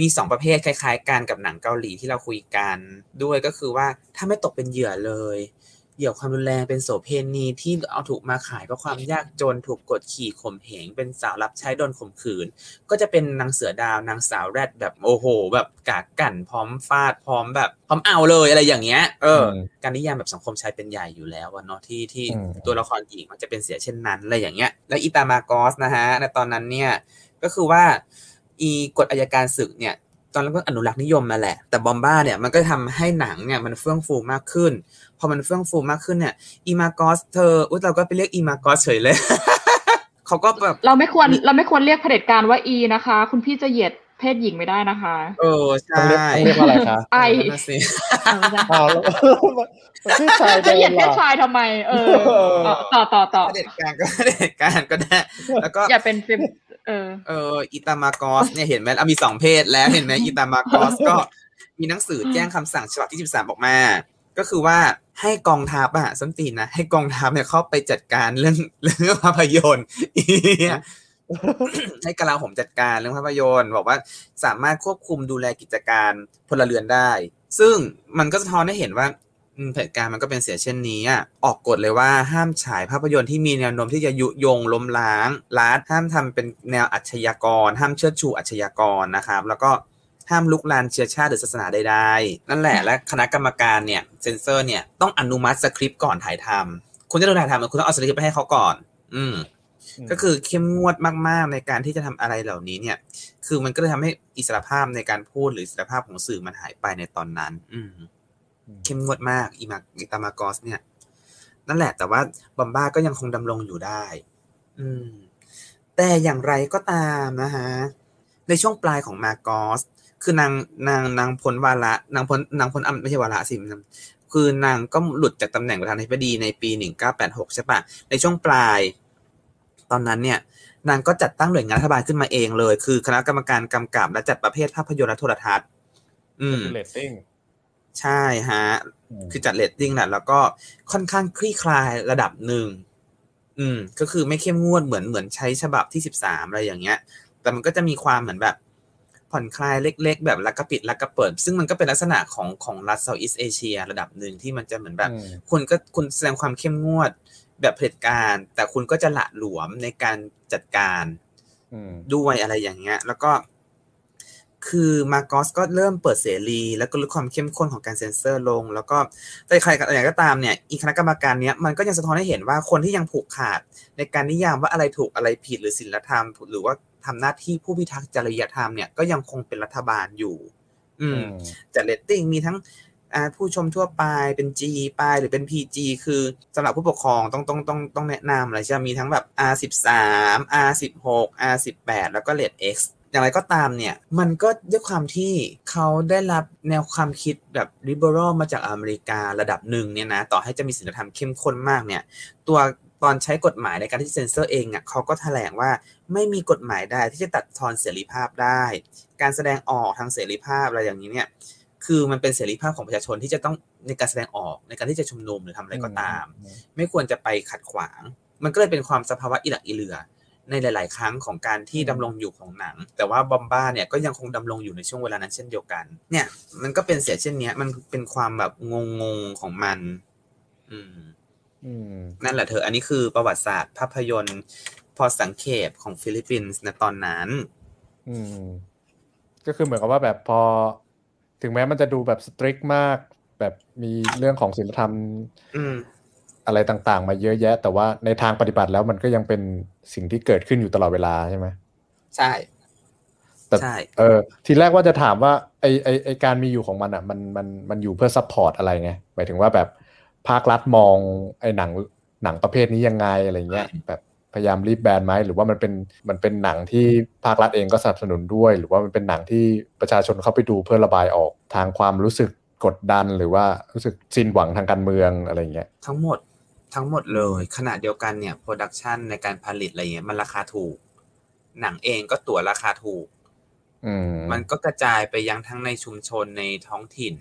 มีสองประเภทคล้ายๆกันกับหนังเกาหลีที่เราคุยกันด้วยก็คือว่าถ้าไม่ตกเป็นเหยื่อเลยเหยื่อความรุนแรงเป็นโสเภณีที่เอาถูกมาขายเพราะความยากจนถูกกดขี่ข่มเหงเป็นสาวรับใช้โดนข่มขืนก็จะเป็นนางเสือดาวนางสาวแรดแบบโอ้โหแบบกากกั่นพร้อมฟาดพร้อมแบบพร้อมเอาเลยอะไรอย่างเงี้ยเออการนิยามแบบสังคมชายเป็นใหญ่อยู่แล้วเนาะที่ที่ตัวละครหญิงมันจะเป็นเสียเช่นนั้นอะไรอย่างเงี้ยแล้วอีตามาโกสนะฮะในตอนนั้นเนี่ยก็คือว่าอีกฎอัยการศึกเนี่ยตอนแรกก็อนุรักษ์นิยมมาแหละแต่บอมบ้าเนี่ยมันก็ทำให้หนังเนี่ยมันเฟื่องฟูมากขึ้นพอมันเฟื่องฟูมากขึ้นเนี่ยอีมาโกสเธออุ๊ยเราก็ไปเรียกอีมาโกสเฉยเลย เขาก็แบบเราไม่ควรเราไม่ควรเรียกเผด็จการว่าอีนะคะคุณพี่จะเหยียดเพศหญิงไม่ได้นะคะเออใช่เรียกว่าอะไรคะไอเอาแล้วพี่ชายจะเหยียดเพศชายทำไมเออต่อต่อต่อเผด็จการก็เผด็จการก็ได้แล้วก็อย่าเป็นเออเอออีตามาโกสเนี่ยเห็นไหมเอามีสองเพศแล้วเห็นไหมอีตามาโกสก็มีหนังสือแจ้งคำสั่งฉบับที่สิบสามออกมาก็คือว่าให้กองทัพอ่ะสัมตินะให้กองทัพเนี่ยเข้าไปจัดการเรื่องเรื่องภาพยนตร์ให้กลาโหมจัดการเรื่องภาพยนตร์บอกว่าสามารถควบคุมดูแลกิจการพลเรือนได้ซึ่งมันก็สะท้อนให้เห็นว่าเหตุการณ์มันก็เป็นเสียเช่นนี้ออกกฎเลยว่าห้ามฉายภาพยนตร์ที่มีแนวโน้มที่จะยุยงล้มล้างลัดห้ามทำเป็นแนวอาชญากรห้ามเชิดชูอาชญากรนะครับแล้วก็ห้ามลุกลามเชื้อชาติหรือศาสนาใดๆนั่นแหละและคณะกรรมการเนี่ยเซ็นเซอร์เนี่ยต้องอนุมัติสคริปต์ก่อนถ่ายทำคุณจะโดนถ่ายทำคุณต้องเอาสคริปต์ไปให้เขาก่อนอืมก็คือเข้มงวดมากๆในการที่จะทำอะไรเหล่านี้เนี่ยคือมันก็เลยทำให้อิสรภาพในการพูดหรืออิสรภาพของสื่อมันหายไปในตอนนั้นอืมเข้มงวดมากอีมาอิตามาโกสเนี่ยนั่นแหละแต่ว่าบอมบ้าก็ยังคงดำรงอยู่ได้อืมแต่อย่างไรก็ตามนะฮะในช่วงปลายของมาโกสคือนางนางนางพลวาระนางพลนางพลอ่ะไม่ใช่วาระสิคือนางก็หลุดจากตำแหน่งประธานาธิบดีในปีหนึ่งพันเก้าร้อยแปดสิบหกใช่ปะในช่วงปลายตอนนั้นเนี่ยนางก็จัดตั้งหน่วยงานรัฐบาลขึ้นมาเองเลยคือคณะกรรมการกำกับและจัดประเภทภาพยนตร์และโทรทัศน์อืมเรตติ้งใช่ฮะคือจัดเรตติ้งน่ะแล้วก็ค่อนข้างคลี่คลายระดับหนึ่งอืมก็คือไม่เข้มงวดเหมือนเหมือนใช้ฉบับที่สิบสามอะไรอย่างเงี้ยแต่มันก็จะมีความเหมือนแบบผ่อนคลายเล็กๆแบบลักกระปิดลักกระเปิดซึ่งมันก็เป็นลักษณะของของรัฐเซาท์อีสต์เอเชียระดับหนึ่งที่มันจะเหมือนแบบคุณก็คุณแสดงความเข้มงวดแบบเผด็จการแต่คุณก็จะละหลวมในการจัดการด้วยอะไรอย่างเงี้ยแล้วก็คือมาโกสก็เริ่มเปิดเสรีแล้วก็ลดความเข้มข้นของการเซ็นเซอร์ลงแล้วก็แต่ใครกับอะไรก็ตามเนี่ยอีคณะกรรมการเนี้ยมันก็ยังสะท้อนให้เห็นว่าคนที่ยังผูกขาดในการนิยามว่าอะไรถูกอะไรผิดหรือศีลธรรมหรือว่าทำหน้าที่ผู้พิทักษ์จริยธรรมเนี่ยก็ยังคงเป็นรัฐบาลอยู่อืมจัดเรตติ้งมีทั้งอ่าผู้ชมทั่วไปเป็น G ไปหรือเป็น พี จี คือสำหรับผู้ปกครองต้องต้องต้องต้องแนะนำอะไรใช่มีทั้งแบบ อาร์ สิบสาม อาร์ สิบหก อาร์ สิบแปด แล้วก็เรท เอ็กซ์ อย่างไรก็ตามเนี่ยมันก็ด้วยความที่เขาได้รับแนวความคิดแบบลิเบอรัลมาจากอเมริการะดับหนึ่งเนี่ยนะต่อให้จะมีศีลธรรมเข้มข้นมากเนี่ยตัวตอนใช้กฎหมายในการที่เซ็นเซอร์เองอ่ะเขาก็แถลงว่าไม่มีกฎหมายใดที่จะตัดทอนเสรีภาพได้การแสดงออกทางเสรีภาพอะไรอย่างนี้เนี่ยคือมันเป็นเสรีภาพของประชาชนที่จะต้องในการแสดงออกในการที่จะชุมนุมหรือทำอะไรก็ตามไม่ควรจะไปขัดขวางมันก็เลยเป็นความสภาวะอิหลักอิเหลือในหลายๆครั้งของการที่ดำรงอยู่ของหนังแต่ว่าบอมบ้าเนี่ยก็ยังคงดำรงอยู่ในช่วงเวลานั้นเช่นเดียวกันเนี่ยมันก็เป็นเสียเช่นนี้มันเป็นความแบบงงๆของมันอืมนั่นแหละเธออันนี้คือประวัติศาสตร์ภาพยนตร์พอสังเขปของฟิลิปปินส์ในตอนนั้นอืมก็คือเหมือนกับว่าแบบพอถึงแม้มันจะดูแบบสตริกมากแบบมีเรื่องของศีลธรรมอะไรต่างๆมาเยอะแยะแต่ว่าในทางปฏิบัติแล้วมันก็ยังเป็นสิ่งที่เกิดขึ้นอยู่ตลอดเวลาใช่ไหมใช่แต่เออทีแรกว่าจะถามว่าไอไอไอการมีอยู่ของมันอ่ะมันมันมันอยู่เพื่อซัพพอร์ตอะไรไงหมายถึงว่าแบบภาครัฐมองไอ้หนังหนังประเภทนี้ยังไงอะไรเงี้ยแบบ พยายามรีบแบนไหมหรือว่ามันเป็นมันเป็นหนังที่ภาครัฐเองก็สนับสนุนด้วยหรือว่ามันเป็นหนังที่ประชาชนเข้าไปดูเพื่อระบายออกทางความรู้สึกกดดันหรือว่ารู้สึกสิ้นหวังทางการเมืองอะไรเงี้ยทั้งหมดทั้งหมดเลยขณะเดียวกันเนี่ยโปรดักชันในการผลิตอะไรเงี้ยมันราคาถูกหนังเองก็ตั๋วราคาถูกมันก็กระจายไปยังทั้งในชุมชนในท้องถิ่น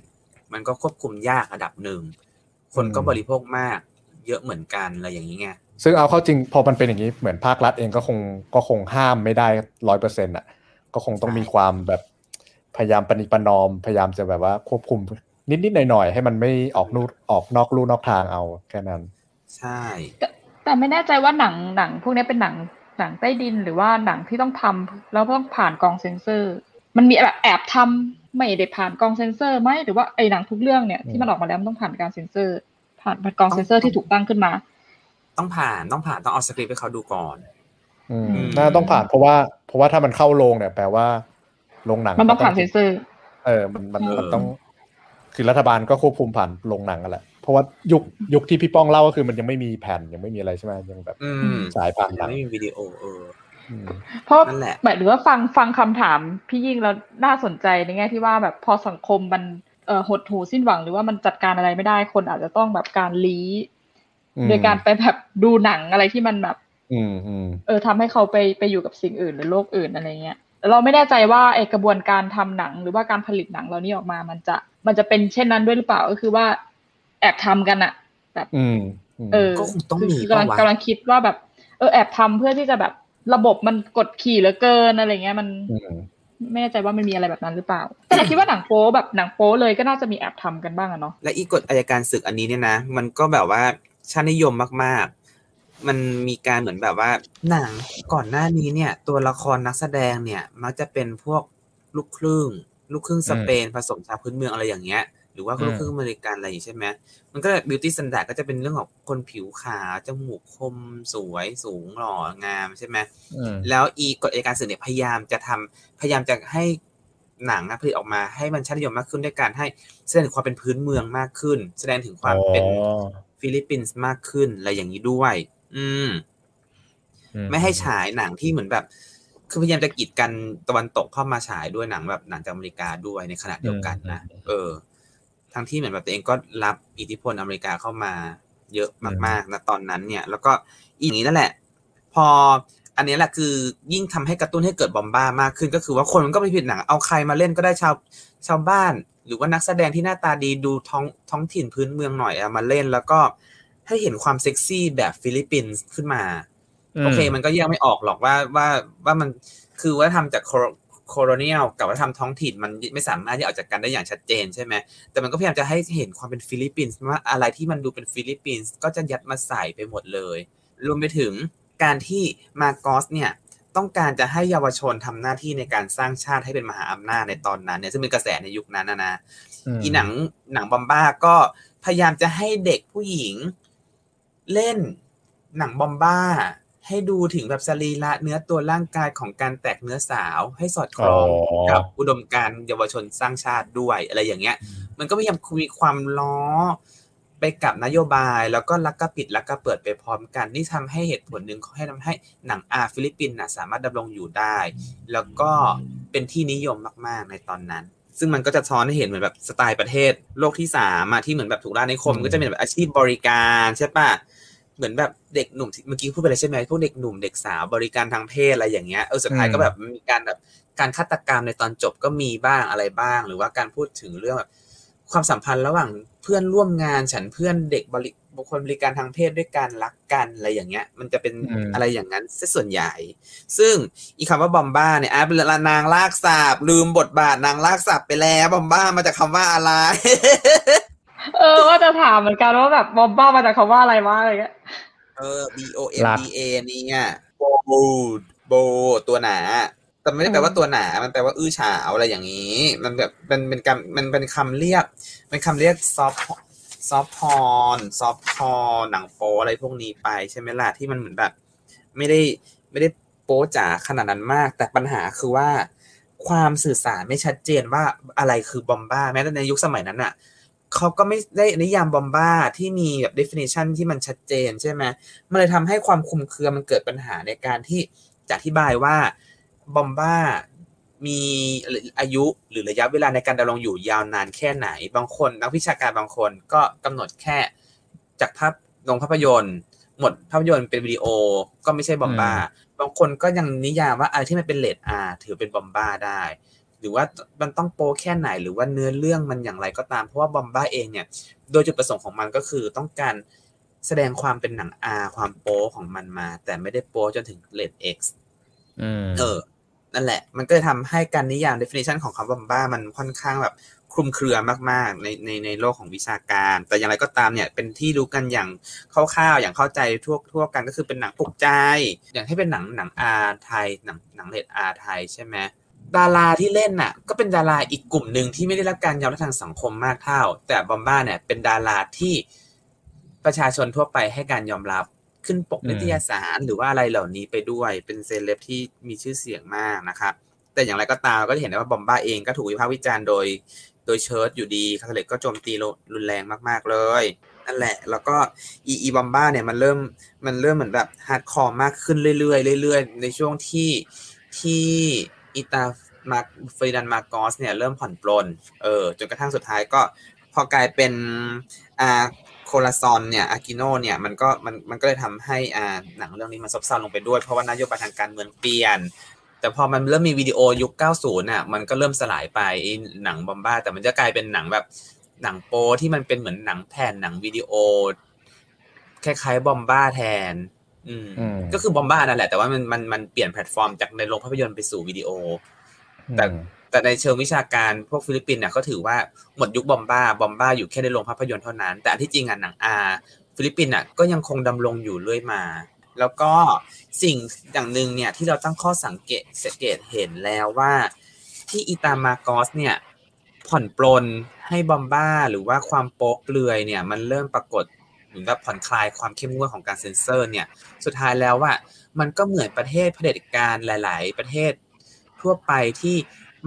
มันก็ควบคุมยากระดับหนึ่งคนก็บริโภคมากเยอะเหมือนกันอะไรอย่างนี้ไงซึ่งเอาเข้าจริงพอมันเป็นอย่างนี้เหมือนภาครัฐเองก็คงก็คงห้ามไม่ได้ หนึ่งร้อยเปอร์เซ็นต์ อ่ะก็คงต้องมีความแบบพยายามปณิปนอมพยายามจะแบบว่าควบคุมนิดๆหน่อยๆให้มันไม่ออกนู่นออกนอกลู่นอกทางเอาแค่นั้นใช่แต่แต่ไม่แน่ใจว่าหนังหนังพวกนี้เป็นหนังหนังใต้ดินหรือว่าหนังที่ต้องทำแล้วต้องผ่านกองเซ็นเซอร์มันมีแบบแอบทำไม่ได้ผ่านกองเซ็นเซอร์ไหมหรือว่าไอ้หนังทุกเรื่องเนี่ยที่มันออกมาแล้วมันต้องผ่านการเซ็นเซอร์ผ่านกองเซ็นเซอร์ที่ถูกตั้งขึ้นมาต้องผ่านต้องผ่านต้องเอาสคริปต์ให้เขาดูก่อนอืมน่าต้องผ่านเพราะว่าเพราะว่าถ้ามันเข้าโรงเนี่ยแปลว่าโรงหนังมันต้องผ่านเซ็นเซอร์เออมันมันต้องคือรัฐบาลก็ควบคุมผ่านโรงหนังกันแหละเพราะว่ายุคยุคที่พี่ป้องเล่าก็คือมันยังไม่มีแผ่นยังไม่มีอะไรใช่ไหมยังแบบสายผ่านหนังไม่มีวิดีโอเออเพราะหมายถึงว่าฟังฟังคำถามพี่ยิ่งแล้วน่าสนใจในแง่ที่ว่าแบบพอสังคมมันเอ่อหดหู่สิ้นหวังหรือว่ามันจัดการอะไรไม่ได้คนอาจจะต้องแบบการลี้โดยการไปแบบดูหนังอะไรที่มันแบบเออทำให้เขาไปไปอยู่กับสิ่งอื่นหรือโลกอื่นอะไรเงี้ยเราไม่แน่ใจว่าไอกระบวนการทำหนังหรือว่าการผลิตหนังเรานี่ออกมามันจะมันจะเป็นเช่นนั้นด้วยหรือเปล่าก็คือว่าแอบทำกันอะแบบเออคือกำลังกำลังคิดว่าแบบเออแอบทำเพื่อที่จะแบบระบบมันกดขี่เหลือเกินอะไรเงี้ยมันไม่แน่ใจว่ามันมีอะไรแบบนั้นหรือเปล่าแต่เราคิดว่าหนังโป๊แบบหนังโป๊เลยก็น่าจะมีแอบทำกันบ้างอะเนาะและอีกกฎอัยการศึกอันนี้เนี่ยนะมันก็แบบว่าชาตินิยมมากๆมันมีการเหมือนแบบว่าหนังก่อนหน้านี้เนี่ยตัวละครนักแสดงเนี่ยมักจะเป็นพวกลูกครึ่งลูกครึ่งสเปนผสมชาวพื้นเมืองอะไรอย่างเงี้ยหรือว่าลูกครึ่งอเมริกันอะไรอย่างใช่ไหมมันก็บิวตี้สแตนดาร์ดก็จะเป็นเรื่องของคนผิวขาวจมูกคมสวยสูงหล่องามใช่ไหมแล้วอีกฎอัยการศึกเนี่ยพยายามจะทำพยายามจะให้หนังนะผลิตออกมาให้มันชาตินิยมมากขึ้นด้วยการให้แสดงความเป็นพื้นเมืองมากขึ้นแสดงถึงความเป็นฟิลิปปินส์มากขึ้นอะไรอย่างนี้ด้วยอืมไม่ให้ฉายหนังที่เหมือนแบบคือพยายามจะกีดกันตะวันตกเข้ามาฉายด้วยหนังแบบหนังจากอเมริกาด้วยในขณะเดียวกันนะเออทั้งที่เหมือนแบบตัวเองก็รับอิทธิพลอเมริกาเข้ามาเยอะมากๆนะตอนนั้นเนี่ยแล้วก็อย่างนี้นั่นแหละพออันนี้แหละคือยิ่งทำให้กระตุ้นให้เกิดบอมบ้ามากขึ้นก็คือว่าคนมันก็ไปผิดหนังเอาใครมาเล่นก็ได้ชาวชาวบ้านหรือว่านักแสดงที่หน้าตาดีดูท้องท้องถิ่นพื้นเมืองหน่อยเอามาเล่นแล้วก็ให้เห็นความเซ็กซี่แบบฟิลิปปินส์ขึ้นมาโอเคมันก็แยกไม่ออกหรอกว่าว่าว่ามันคือว่าทำจากโคโลเนียลกับว่าทำท้องถิ่นมันไม่สามารถที่ออกจากกันได้อย่างชัดเจนใช่ไหมแต่มันก็พยายามจะให้เห็นความเป็นฟิลิปปินส์ว่าอะไรที่มันดูเป็นฟิลิปปินส์ก็จะยัดมาใส่ไปหมดเลยรวมไปถึงการที่มาร์กอสเนี่ยต้องการจะให้เยาวชนทำหน้าที่ในการสร้างชาติให้เป็นมหาอำนาจในตอนนั้นเนี่ยซึ่งเป็นกระแสในยุคนั้นนะนะอีหนังหนังบอมบ้าก็พยายามจะให้เด็กผู้หญิงเล่นหนังบอมบ้าให้ดูถึงแบบสรีระเนื้อตัวร่างกายของการแตกเนื้อสาวให้สอดคล้องกับอุดมการณ์เยาวชนสร้างชาติด้วยอะไรอย่างเงี้ยมันก็พยายามคุยความล้อไปกับนโยบายแล้วก็ลักกะปิดลักกะเปิดไปพร้อมกันนี่ทำให้เหตุผลหนึ่งให้ทำให้หนังอาฟิลิปปินส์น่ะสามารถดำรงอยู่ได้แล้วก็เป็นที่นิยมมากๆในตอนนั้นซึ่งมันก็จะซ้อนให้เห็นเหมือนแบบสไตล์ประเทศโลกที่สามอ่ะที่เหมือนแบบถูกล่านิคมก็จะเป็นแบบอาชีพบริการใช่ป่ะเหมือนแบบเด็กหนุ่มเมื่อกี้พูดไปแล้วใช่ไหมพวกเด็กหนุ่มเด็กสาวบริการทางเพศอะไรอย่างเงี้ยเออสุดท้ายก็แบบมีการแบบการฆาตกรรมในตอนจบก็มีบ้างอะไรบ้างหรือว่าการพูดถึงเรื่องแบบความสัมพันธ์ระหว่างเพื่อนร่วมงานฉันเพื่อนเด็กบริบุคคลบริการทางเพศด้วยการรักกันอะไรอย่างเงี้ยมันจะเป็นอะไรอย่างนั้นซะส่วนใหญ่ซึ่งอีคำว่าบอมบ้าเนี่ยอ่ะเป็นนางลากสาบลืมบทบาทนางลากสาบไปแล้วบอมบ้ามาจากคำว่าอะไร เออว่าจะถามเหมือนกันว่าแบบบอมบ้ามาจากคำว่าอะไรวะอะไรเงี้ยเออ B O M B A นี่ไงโบโบตัวหนาแต่ไม่ได้แปลว่าตัวหนามันแปลว่าอื้อฉาวอะไรอย่างนี้มันแบบมันเป็นคำมันเป็นคำเรียกเป็นคำเรียกซอฟซอฟพอนซอฟคอหนังโป๊อะไรพวกนี้ไปใช่ไหมล่ะที่มันเหมือนแบบไม่ได้ไม่ได้โป๊จ๋าขนาดนั้นมากแต่ปัญหาคือว่าความสื่อสารไม่ชัดเจนว่าอะไรคือบอมบ้าแม้แต่ในยุคสมัยนั้นอะ เขาก็ไม่ได้นิยามบอมบ้าที่มีแบบ definition ที่มันชัดเจนใช่ไหมมันเลยทำให้ความคลุมเครือมันเกิดปัญหาในการที่จะอธิบายว่าบอมบ้ามีอายุหรือระยะเวลาในการดำรงอยู่ยาวนานแค่ไหนบางคนนักวิชาการบางคนก็กำหนดแค่จากภาพลงภาพยนตร์หมดภาพยนตร์เป็นวิดีโอก็ไม่ใช่บอมบ้าบางคนก็ยังนิยามว่าอะไรที่มันเป็นเรท อาร์ ถือเป็นบอมบ้าได้หรือว่ามันต้องโปแค่ไหนหรือว่าเนื้อเรื่องมันอย่างไรก็ตามเพราะว่าบอมบ้าเองเนี่ยโดยจุดประสงค์ของมันก็คือต้องการแสดงความเป็นหนัง R ความโปของมันมาแต่ไม่ได้โปจนถึงเรท X อืมเออนั่นแหละมันก็จะทำให้การนิยาม definition ของคำบอมบ้ามันค่อนข้างแบบคลุมเครือมากๆในในในโลกของวิชาการแต่อย่างไรก็ตามเนี่ยเป็นที่รู้กันอย่างคร่าวๆอย่างเข้าใจทั่วทั่วกันก็คือเป็นหนังปลุกใจอย่างให้เป็นหนังหนัง R ไทยหนังหนังเรท R ไทยใช่ไหมดาราที่เล่นน่ะก็เป็นดาราอีกกลุ่มหนึ่งที่ไม่ได้รับการยอมรับทางสังคมมากเท่าแต่บอมบ้าเนี่ยเป็นดาราที่ประชาชนทั่วไปให้การยอมรับขึ้นปกนิตยสารหรือว่าอะไรเหล่านี้ไปด้วยเป็นเซเลบที่มีชื่อเสียงมากนะครับแต่อย่างไรก็ตามก็จะเห็นได้ว่าบอมบ้าเองก็ถูกวิพากษ์วิจารณ์โดยโดยเชิร์ตอยู่ดีคาทอลิกก็โจมตีรุนแรงมากๆเลยนั่นแหละแล้วก็อีอีบอมบ้าเนี่ยมันเริ่มมันเริ่มเหมือนแบบฮาร์ดคอร์มากขึ้นเรื่อยๆเรื่อยๆในช่วงที่ที่อีตามาเฟอร์ดินันด์มาร์กอสเนี่ยเริ่มผ่อนปลนเออจนกระทั่งสุดท้ายก็พอกลายเป็นอ่าโคลาซอนเนี่ยอากิโนเนี่ยมันก็มันมันก็เลยทำให้อ่าหนังเรื่องนี้มันซบเซาลงไปด้วยเพราะว่านโยบายทางการเมืองเปลี่ยนแต่พอมันเริ่มมีวิดีโอยุคเก้าสิบน่ะมันก็เริ่มสลายไปหนังบอมบ้าแต่มันจะกลายเป็นหนังแบบหนังโปที่มันเป็นเหมือนหนังแผ่นหนังวิดีโอคล้ายๆบอมบ้าแทนอืมก็คือบอมบ้านั่นแหละแต่ว่ามันมันมันเปลี่ยนแพลตฟอร์มจากในโรงภาพยนตร์ไปสู่วิดีโอแต่แต่ในเชิงวิชาการพวกฟิลิปปินส์เนี่ยเขาถือว่าหมดยุคบอมบ้าบอมบ้าอยู่แค่ในโรงภาพยนตร์เท่านั้นแต่ที่จริงอ่ะหนัง R ฟิลิปปินส์น่ะก็ยังคงดำรงอยู่เรื่อยมาแล้วก็สิ่งอย่างนึงเนี่ยที่เราตั้งข้อสังเกตสังเกตเห็นแล้วว่าที่อีตามาร์กอสเนี่ยผ่อนปลนให้บอมบ้าหรือว่าความโป๊ะเปลือยเนี่ยมันเริ่มปรากฏเหมือนกับผ่อนคลายความเข้มงวดของการเซ็นเซอร์เนี่ยสุดท้ายแล้วว่ามันก็เหมือนประเทศเผด็จการหลายๆประเทศทั่วไปที่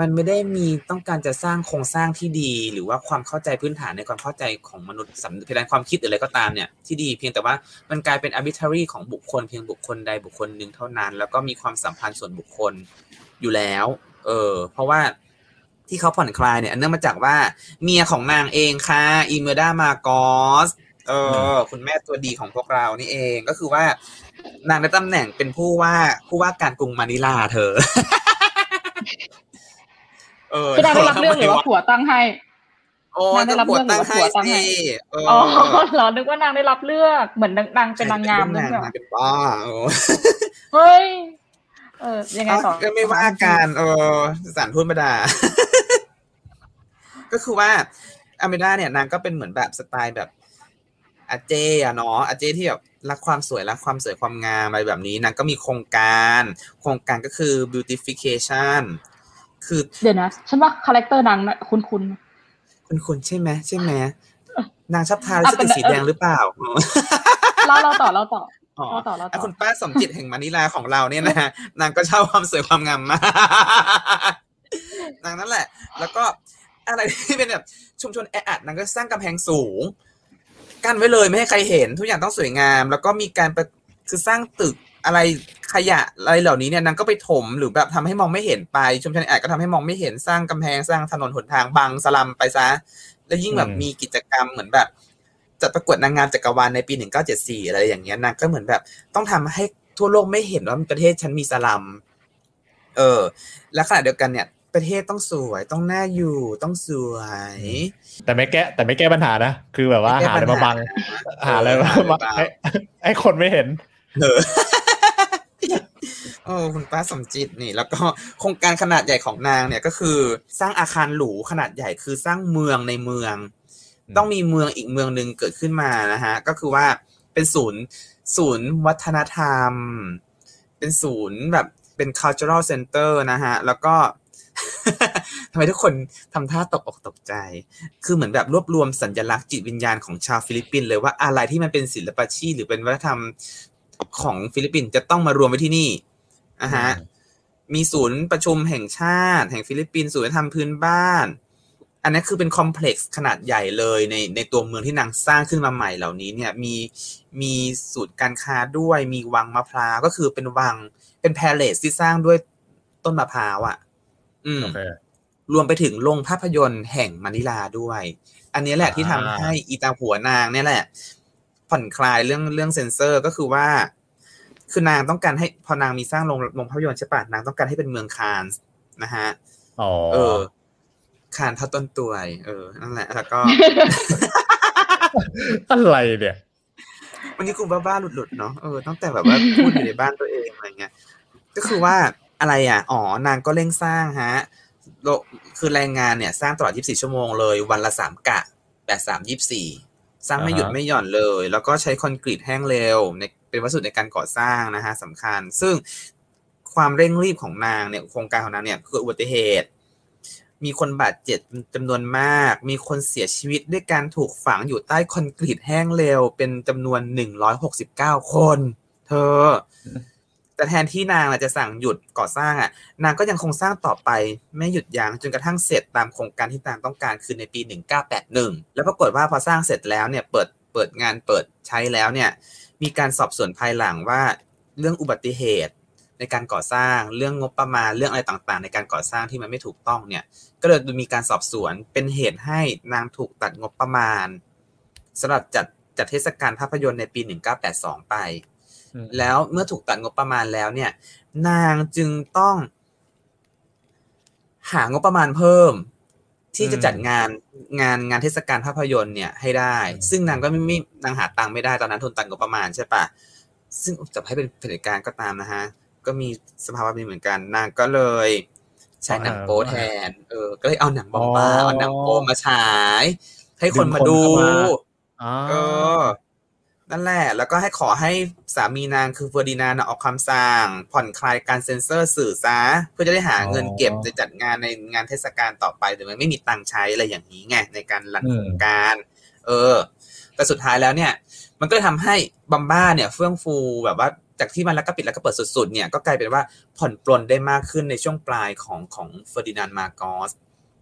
มันไม่ได้มีต้องการจะสร้างโครงสร้างที่ดีหรือว่าความเข้าใจพื้นฐานในความเข้าใจของมนุษย์สำนึกเพดานความคิดหรืออะไรก็ตามเนี่ยที่ดีเพียงแต่ว่ามันกลายเป็น arbitrary ของบุคคลเพียงบุคคลใดบุคคลหนึ่งเท่านั้นแล้วก็มีความสัมพันธ์ส่วนบุคคลอยู่แล้วเออเพราะว่าที่เขาผ่อนคลายเนี่ยเนื่องมาจากว่าเมียของนางเองค่ะอีเมอร์ดามาโกสเออคุณแม่ตัวดีของพวกเรานี่เองก็คือว่านางได้ตำแหน่งเป็นผู้ว่าผู้ว่าการกรุงมะนิลาเธอเออคือได้รับเรื่องหรือว่าผัวตั้งให้โอ้ได้รับเรื่องหรือว่าผัวตั้งให้อ๋อเหรอนึกว่านางได้รับเลือกเหมือนนางเป็นนางงามนั่นแหละเป็นบ้าเฮ้ยเออยังไงต่อก็ไม่ว่าการเออสารพูดมาด่าก็คือว่าอเมด้าเนี่ยนางก็เป็นเหมือนแบบสไตล์แบบอาเจอะเนาะอาเจที่แบบรักความสวยรักความสวยความงามอะไรแบบนี้นางก็มีโครงการโครงการก็คือ beautificationคือเดี๋ยวนะฉันว่าคาแรคเตอร์นางคุ้นๆคุ้นๆใช่ไหมใช่ไหมนางชอบทาลิปสติกสีแดงหรือเปล่าเราเราต่อเราต่อเราต่อเราต่อคุณป้าสมจิตแห่งมะนิลาของเราเนี่ยนะนางก็ชอบความสวยความงามมากนางนั่นแหละแล้วก็อะไรที่เป็นแบบชุมชนแออัดนางก็สร้างกำแพงสูงกั้นไว้เลยไม่ให้ใครเห็นทุกอย่างต้องสวยงามแล้วก็มีการคือสร้างตึกอะไรขยะอะไรเหล่านี้เนี่ยนางก็ไปถมหรือแบบทำให้มองไม่เห็นไปชุมชนแออัดก็ทำให้มองไม่เห็นสร้างกำแพงสร้างถนนหนทางบังสลัมไปซะแล้วยิ่งแบบมีกิจกรรมเหมือนแบบจัดประกวดนางงามจักรวาลในปีหนึ่งพันเก้าร้อยเจ็ดสิบสี่อะไรอย่างเงี้ยนางก็เหมือนแบบต้องทำให้ทั่วโลกไม่เห็นว่าประเทศฉันมีสลัมเออและขณะเดียวกันเนี่ยประเทศต้องสวยต้องน่าอยู่ต้องสวยแต่ไม่แก้แต่ไม่แก้ปัญหานะคือแบบว่าหาอะไรมาบังหาอะไรมาให้คนไม่เห็นเออโอ้คุณป้าสมจิตนี่แล้วก็โครงการขนาดใหญ่ของนางเนี่ยก็คือสร้างอาคารหรูขนาดใหญ่คือสร้างเมืองในเมืองต้องมีเมืองอีกเมืองนึงเกิดขึ้นมานะฮะก็คือว่าเป็นศูนย์ศูนย์วัฒนธรรมเป็นศูนย์แบบเป็น cultural center นะฮะแล้วก็ทำไมทุกคนทำท่าตกอกตกใจคือเหมือนแบบรวบรวมสัญลักษณ์จิตวิญญาณของชาวฟิลิปปินส์เลยว่าอะไรที่มันเป็นศิลปะชีพหรือเป็นวัฒนธรรมของฟิลิปปินส์จะต้องมารวมไว้ที่นี่อ่ะฮะมีศูนย์ประชุมแห่งชาติแห่งฟิลิปปินส์ศูนย์ธรรมพื้นบ้าน อันนี้คือเป็นคอมเพล็กซ์ขนาดใหญ่เลยในในตัวเมืองที่นางสร้างขึ้นมาใหม่เหล่านี้เนี่ยมีมีศูนย์การค้าด้วยมีวังมะพร้าวก็คือเป็นวังเป็นแพเลสที่สร้างด้วยต้นมะพร้าวอ่ะอืม okay. รวมไปถึงโรงภาพยนตร์แห่งมะนิลาด้วยอันนี้แหละ uh-huh. ที่ทำให้อีตาหัวนางเนี่ยแหละผ่อนคลายเรื่องเรื่องเซ็นเซอร์ก็คือว่าคือนางต้องการให้พอนางมีสร้างโรงโรงภาพยนตร์ใช่ป่ะนางต้องการให้เป็นเมืองคานส์นะฮะอ๋อ oh. เออคานท่าต้นตัวเออนั่นแหละแล้วก็ อะไรเนี่ยวันนี้กูบ้าๆหลุดๆเนาะเออตั้งแต่แบบว่าพูดอยู่ในบ้านตัวเองอะไรเงี้ยก็คือว่าอะไรอ่ะอ๋อนางก็เร่งสร้างฮะคือแรงงานเนี่ยสร้างตลอดยี่สิบสี่ชั่วโมงเลยวันละสามกะแบบสาม ยี่สิบสี่สร้างไม่หยุดไม่หย่อนเลยแล้วก็ใช้คอนกรีตแห้งเร็วในเป็นวัสดุในการก่อสร้างนะฮะสำคัญซึ่งความเร่งรีบของนางเนี่ยโครงการของนางเนี่ยคืออุบัติเหตุมีคนบาดเจ็บจำนวนมากมีคนเสียชีวิตด้วยการถูกฝังอยู่ใต้คอนกรีตแห้งเร็วเป็นจำนวนหนึ่งร้อยหกสิบเก้าคนเธอแต่แทนที่นางจะสั่งหยุดก่อสร้างอ่ะนางก็ยังคงสร้างต่อไปไม่หยุดยั้งจนกระทั่งเสร็จตามโครงการที่นางต้องการคือในปีหนึ่งพันเก้าร้อยแปดสิบเอ็ดแล้วปรากฏว่าพอสร้างเสร็จแล้วเนี่ยเปิดเปิดงานเปิดใช้แล้วเนี่ยมีการสอบสวนภายหลังว่าเรื่องอุบัติเหตุในการก่อสร้างเรื่องงบประมาณเรื่องอะไรต่างๆในการก่อสร้างที่มันไม่ถูกต้องเนี่ยก็เลยมีการสอบสวนเป็นเหตุให้นางถูกตัดงบประมาณสำหรับจัดจัดเทศกาลภาพยนตร์ในปีหนึ่งพันเก้าร้อยแปดสิบสองไปแล้วเมื่อถูกตัดงบประมาณแล้วเนี่ยนางจึงต้องหางบประมาณเพิ่มที่จะจัดงานงานงานเทศกาลภาพยนตร์เนี่ยให้ได้ซึ่งนางก็ไม่นางหาตังค์ไม่ได้ตอนนั้นทุนตัดงบประมาณใช่ปะซึ่งจะให้เป็นเผด็จการก็ตามนะฮะก็มีสภาวะนี้เหมือนกันนางก็เลยใช้หนังโป๊แทนเออก็เลยเอาหนังบอมบ้าเอาหนังโป๊มาฉายให้คนมาดูเออนั่นแหละแล้วก็ให้ขอให้สามีนางคือเฟอร์ดินานด์ออกคำสั่งผ่อนคลายการเซ็นเซอร์สื่อซะเพื่อจะได้หาเงินเก็บจะจัดงานในงานเทศกาลต่อไปแต่มันไม่มีตังค์ใช้อะไรอย่างนี้ไงในการรันโครงการเออแต่สุดท้ายแล้วเนี่ยมันก็ทำให้บอมบ้าเนี่ยเฟื่องฟูแบบว่าจากที่มันแล้วก็ปิดแล้วก็เปิดสุดๆเนี่ยก็กลายเป็นว่าผ่อนปลนได้มากขึ้นในช่วงปลายของของเฟอร์ดินานด์มาร์กอส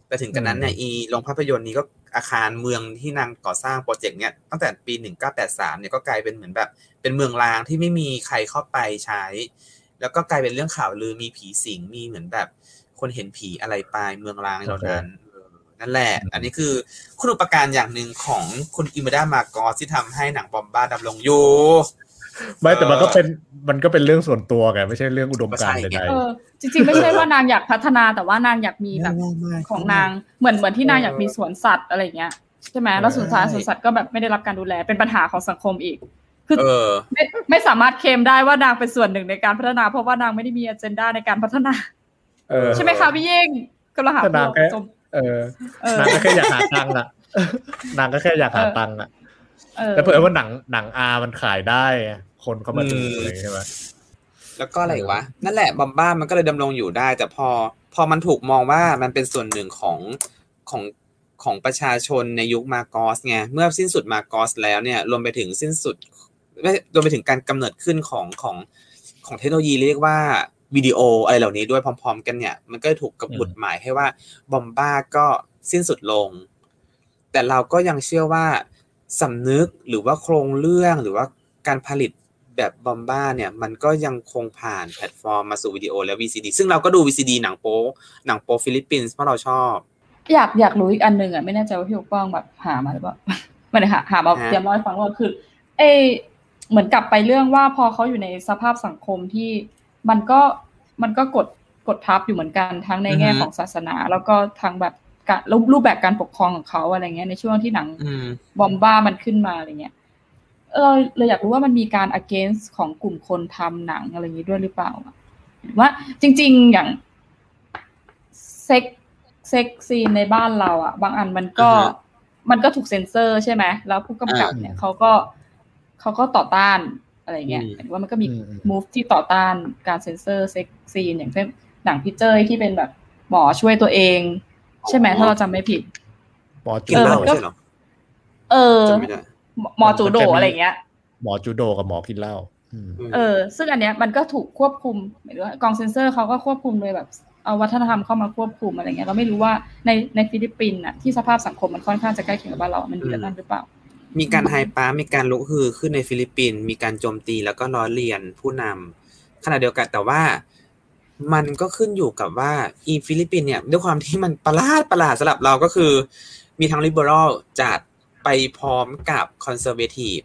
แต่ถึงกระนั้นเนี่ยอีโรงภาพยนตร์นี้ก็อาคารเมืองที่นางก่อสร้างโปรเจกต์เนี้ยตั้งแต่ปีหนึ่งพันเก้าร้อยแปดสิบสามเนี่ยก็กลายเป็นเหมือนแบบเป็นเมืองร้างที่ไม่มีใครเข้าไปใช้แล้วก็กลายเป็นเรื่องข่าวลือมีผีสิงมีเหมือนแบบคนเห็นผีอะไรไปเมืองร้างเหล่านั้นนั่นแหละอันนี้คือคุณอุปการอย่างนึงของคุณอิมาดามากอสที่ทำให้หนังบอมบ้าดำรงอยู่ไม่แต่มันก็เป็นมันก็เป็นเรื่องส่วนตัวไงไม่ใช่เรื่องอุดมการณ์ใดๆจริงๆไม่ใช่ว่านางอยากพัฒนาแต่ว่านางอยากมีแบบของนางเหมือนเหมือนที่นางอยากมีสวนสัตว์อะไรเงี้ยใช่ไหมแล้วสวนสัตว์สวนสัตว์ก็แบบไม่ได้รับการดูแลเป็นปัญหาของสังคมอีกคือไม่ไม่สามารถเคลมได้ว่านางเป็นส่วนหนึ่งในการพัฒนาเพราะว่านางไม่ได้มีอเจนดาในการพัฒนาใช่ไหมคะพี่ยิ่งก็เราหาพวกเออนางก็แค่อยากหาตังค์อะนางก็แค่อยากหาตังค์อะแต่เผื่อว่าหนังหนังอามันขายได้คนเขามาดูเลยใช่ไหมแล้วก็อะไรวะนั่นแหละบอมบ้ามันก็เลยดำรงอยู่ได้แต่พอพอมันถูกมองว่ามันเป็นส่วนหนึ่งของของของประชาชนในยุคมาร์กอสไงเมื่อสิ้นสุดมาร์กอสแล้วเนี่ยรวมไปถึงสิ้นสุดรวมไปถึงการกำเนิดขึ้นของของของเทคโนโลยีเรียกว่าวิดีโออะไรเหล่านี้ด้วยพร้อมๆกันเนี่ยมันก็ถูกกำหนดหมายให้ว่าบอมบ้าก็สิ้นสุดลงแต่เราก็ยังเชื่อว่าสำนึกหรือว่าโครงเรื่องหรือว่าการผลิตแบบบอมบ้าเนี่ยมันก็ยังคงผ่านแพลตฟอร์มมาสู่วิดีโอและ วี ซี ดี ซึ่งเราก็ดู วี ซี ดี หนังโป๊หนังโป๊ฟิลิปปินส์เพราะเราชอบอยากอยากรู้อีกอันนึงอ่ะไม่แน่ใจว่าพี่ป้องแบบหามาหรือเปล่าไม่ได้ค่ะหามาเตรียมร้อยฟังว่าคือเอเหมือนกลับไปเรื่องว่าพอเขาอยู่ในสภาพสังคมที่มันก็มันก็กดกดทับอยู่เหมือนกันทั้งในแง่ของศาสนาแล้วก็ทั้งแบบรูปแบบการปกครองของเขาอะไรเงี้ยในช่วงที่หนังบอมบ้ามันขึ้นมาอะไรเงี้ยเราเลยอยากรู้ว่ามันมีการ against ของกลุ่มคนทำหนังอะไรอย่างนี้ด้วยหรือเปล่าว่าจริงๆอย่างเซ็กเซ็กซีนในบ้านเราอ่ะบางอันมันก็ uh-huh. มันก็ถูกเซ็นเซอร์ใช่ไหมแล้วผู้กำกับเนี่ย uh-huh. เขาก็เขาก็ต่อต้านอะไรเงี้ย uh-huh. ว่ามันก็มี uh-huh. move ที่ต่อต้านการเซ็นเซอร์เซ็กซีนอย่างเช่นหนังพี่เจ้ยที่เป็นแบบหมอช่วยตัวเองใช่ไหมถ้าเราจำไม่ผิดหมอกินเหล้าใช่หรอเออหมอจูโดอะไรเงี้ยหมอจูโดกับหมอกินเหล้าเออซึ่งอันเนี้ยมันก็ถูกควบคุมหมายถึงว่ากองเซ็นเซอร์เขาก็ควบคุมโดยแบบ เอาวัฒนธรรมเข้ามาควบคุมอะไรเงี้ยเราไม่รู้ว่าในในฟิลิปปินส์อ่ะที่สภาพสังคมมันค่อนข้างจะใกล้เคียงกับบ้านเรามันอยู่นั่นหรือเปล่ามีการไฮปามีการลุกฮือขึ้นในฟิลิปปินส์มีการโจมตีแล้วก็ล้อเลียนผู้นำขณะเดียวกันแต่ว่ามันก็ขึ้นอยู่กับว่าอีฟิลิปปินส์เนี่ยด้วยความที่มันประหลาดประหลาดสำหรับเราก็คือมีทั้งลิเบอรัลจัดไปพร้อมกับคอนเซอร์เวทีฟ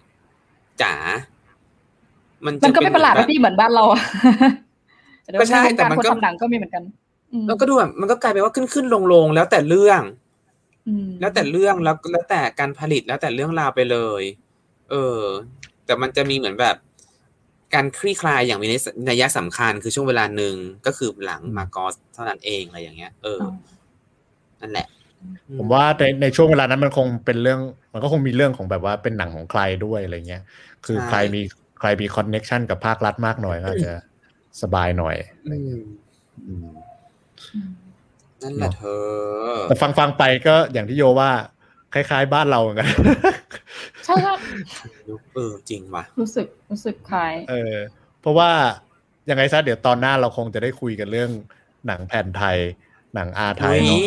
จ๋ามันมันก็ไม่ประหลาดนะพี่เหมือนบ้านเราก็ใช่แต่มันก็ทำหนังก็มีเหมือนกันแล้วก็ดูแบบมันก็กลายเป็นว่าขึ้นขึ้นลงลงแล้วแต่เรื่องแล้วแต่เรื่องแล้วแล้วแต่การผลิตแล้วแต่เรื่องราวไปเลยเออแต่มันจะมีเหมือนแบบการคลี่คลายอย่างมีนัยสำคัญคือช่วงเวลาหนึ่งก็คือหลังมาโกสเท่านั้นเองอะไรอย่างเงี้ยเออนั่นแหละผมว่าในในช่วงเวลานั้นมันคงเป็นเรื่องมันก็คงมีเรื่องของแบบว่าเป็นหนังของใครด้วยอะไรเงี้ยคือใครมีใครมีคอนเนคชั่นกับภาครัฐมากหน่อยก็จะสบายหน่อยนั่นแหละเธอแต่ฟังฟังไปก็อย่างที่โยว่าคล้ายๆบ้านเราเหมือนกันใช่ครับเออจริงว่ะรู้สึกรู้สึกคล้ายเออเพราะว่ายังไงซะเดี๋ยวตอนหน้าเราคงจะได้คุยกันเรื่องหนังแผ่นไทยหนังอาไทยเนาะ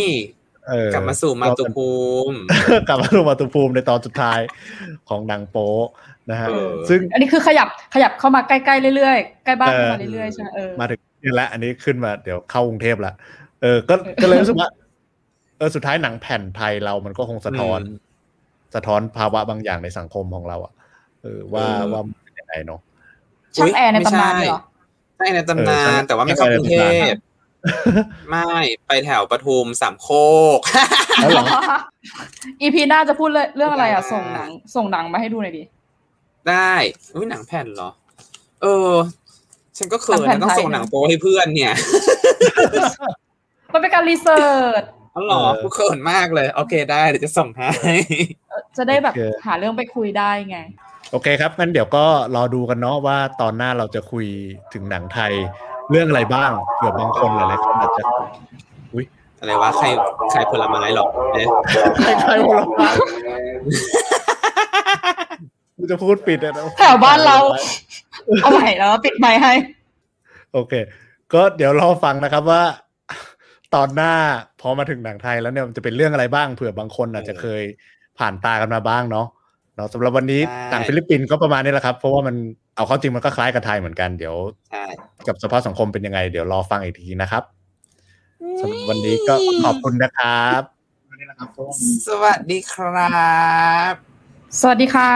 กลับมาสู่มาตุภูมิกลับมาสู่มาตุภูมิในตอนสุดท้ายของหนังโป๊นะฮะซึ่งอันนี้คือขยับขยับเข้ามาใกล้ๆเรื่อยๆใกล้บ้านมาเรื่อยๆใช่เออมาถึงนี่แล้วอันนี้ขึ้นมาเดี๋ยวเข้ากรุงเทพละเออก็ก็เลยรู้สึกว่าเออสุดท้ายหนังแผ่นไทยเรามันก็คงสะท้อนสะท้อนภาวะบางอย่างในสังคมของเราอ่ะเออว่าว่าเป็นยังไงเนาะช่างแอร์ในตำนานเหรอช่างแอร์ในตำนานแต่ว่าไม่เข้ากรุงเทพไม่ไปแถวปทุมสามโคกอีพีหน้าจะพูดเรื่องอะไรอ่ะส่งหนังส่งหนังมาให้ดูหน่อยดิได้อุ้ยหนังแผ่นเหรอเออฉันก็เคยต้องส่งหนังโป๊ให้เพื่อนเนี่ยมันเป็นการรีเสิร์ชอ๋อเหรอกูเขินมากเลยโอเคได้เดี๋ยวจะส่งให้จะได้แบบหาเรื่องไปคุยได้ไงโอเคครับงั้นเดี๋ยวก็รอดูกันเนาะว่าตอนหน้าเราจะคุยถึงหนังไทยเรื่องอะไรบ้างเผื่อบางคนหลายๆคนอาจจะอุ๊ยอะไรวะใครใครผลไม้หรอกเอ๊ะใครผลไม้กูจะพูดปิดอ่ะแถวบ้านเราเอาใหม่แล้วปิดใหม่ให้โอเคก็เดี๋ยวรอฟังนะครับว่าตอนหน้าพอมาถึงหนังไทยแล้วเนี่ยมันจะเป็นเรื่องอะไรบ้างเผื่อบางคนอาจจะเคยผ่านตากันมาบ้างเนาะเนาะสำหรับวันนี้หนังฟิลิปปินส์ก็ประมาณนี้แหละครับเพราะว่ามันเอาเข้าจริงมันก็คล้ายกับไทยเหมือนกันเดี๋ยวกับสภาพสังคมเป็นยังไงเดี๋ยวรอฟังอีกทีนะครับสำหรับวันนี้ก็ขอบคุณนะครับสวัสดีครับสวัสดีค่ะ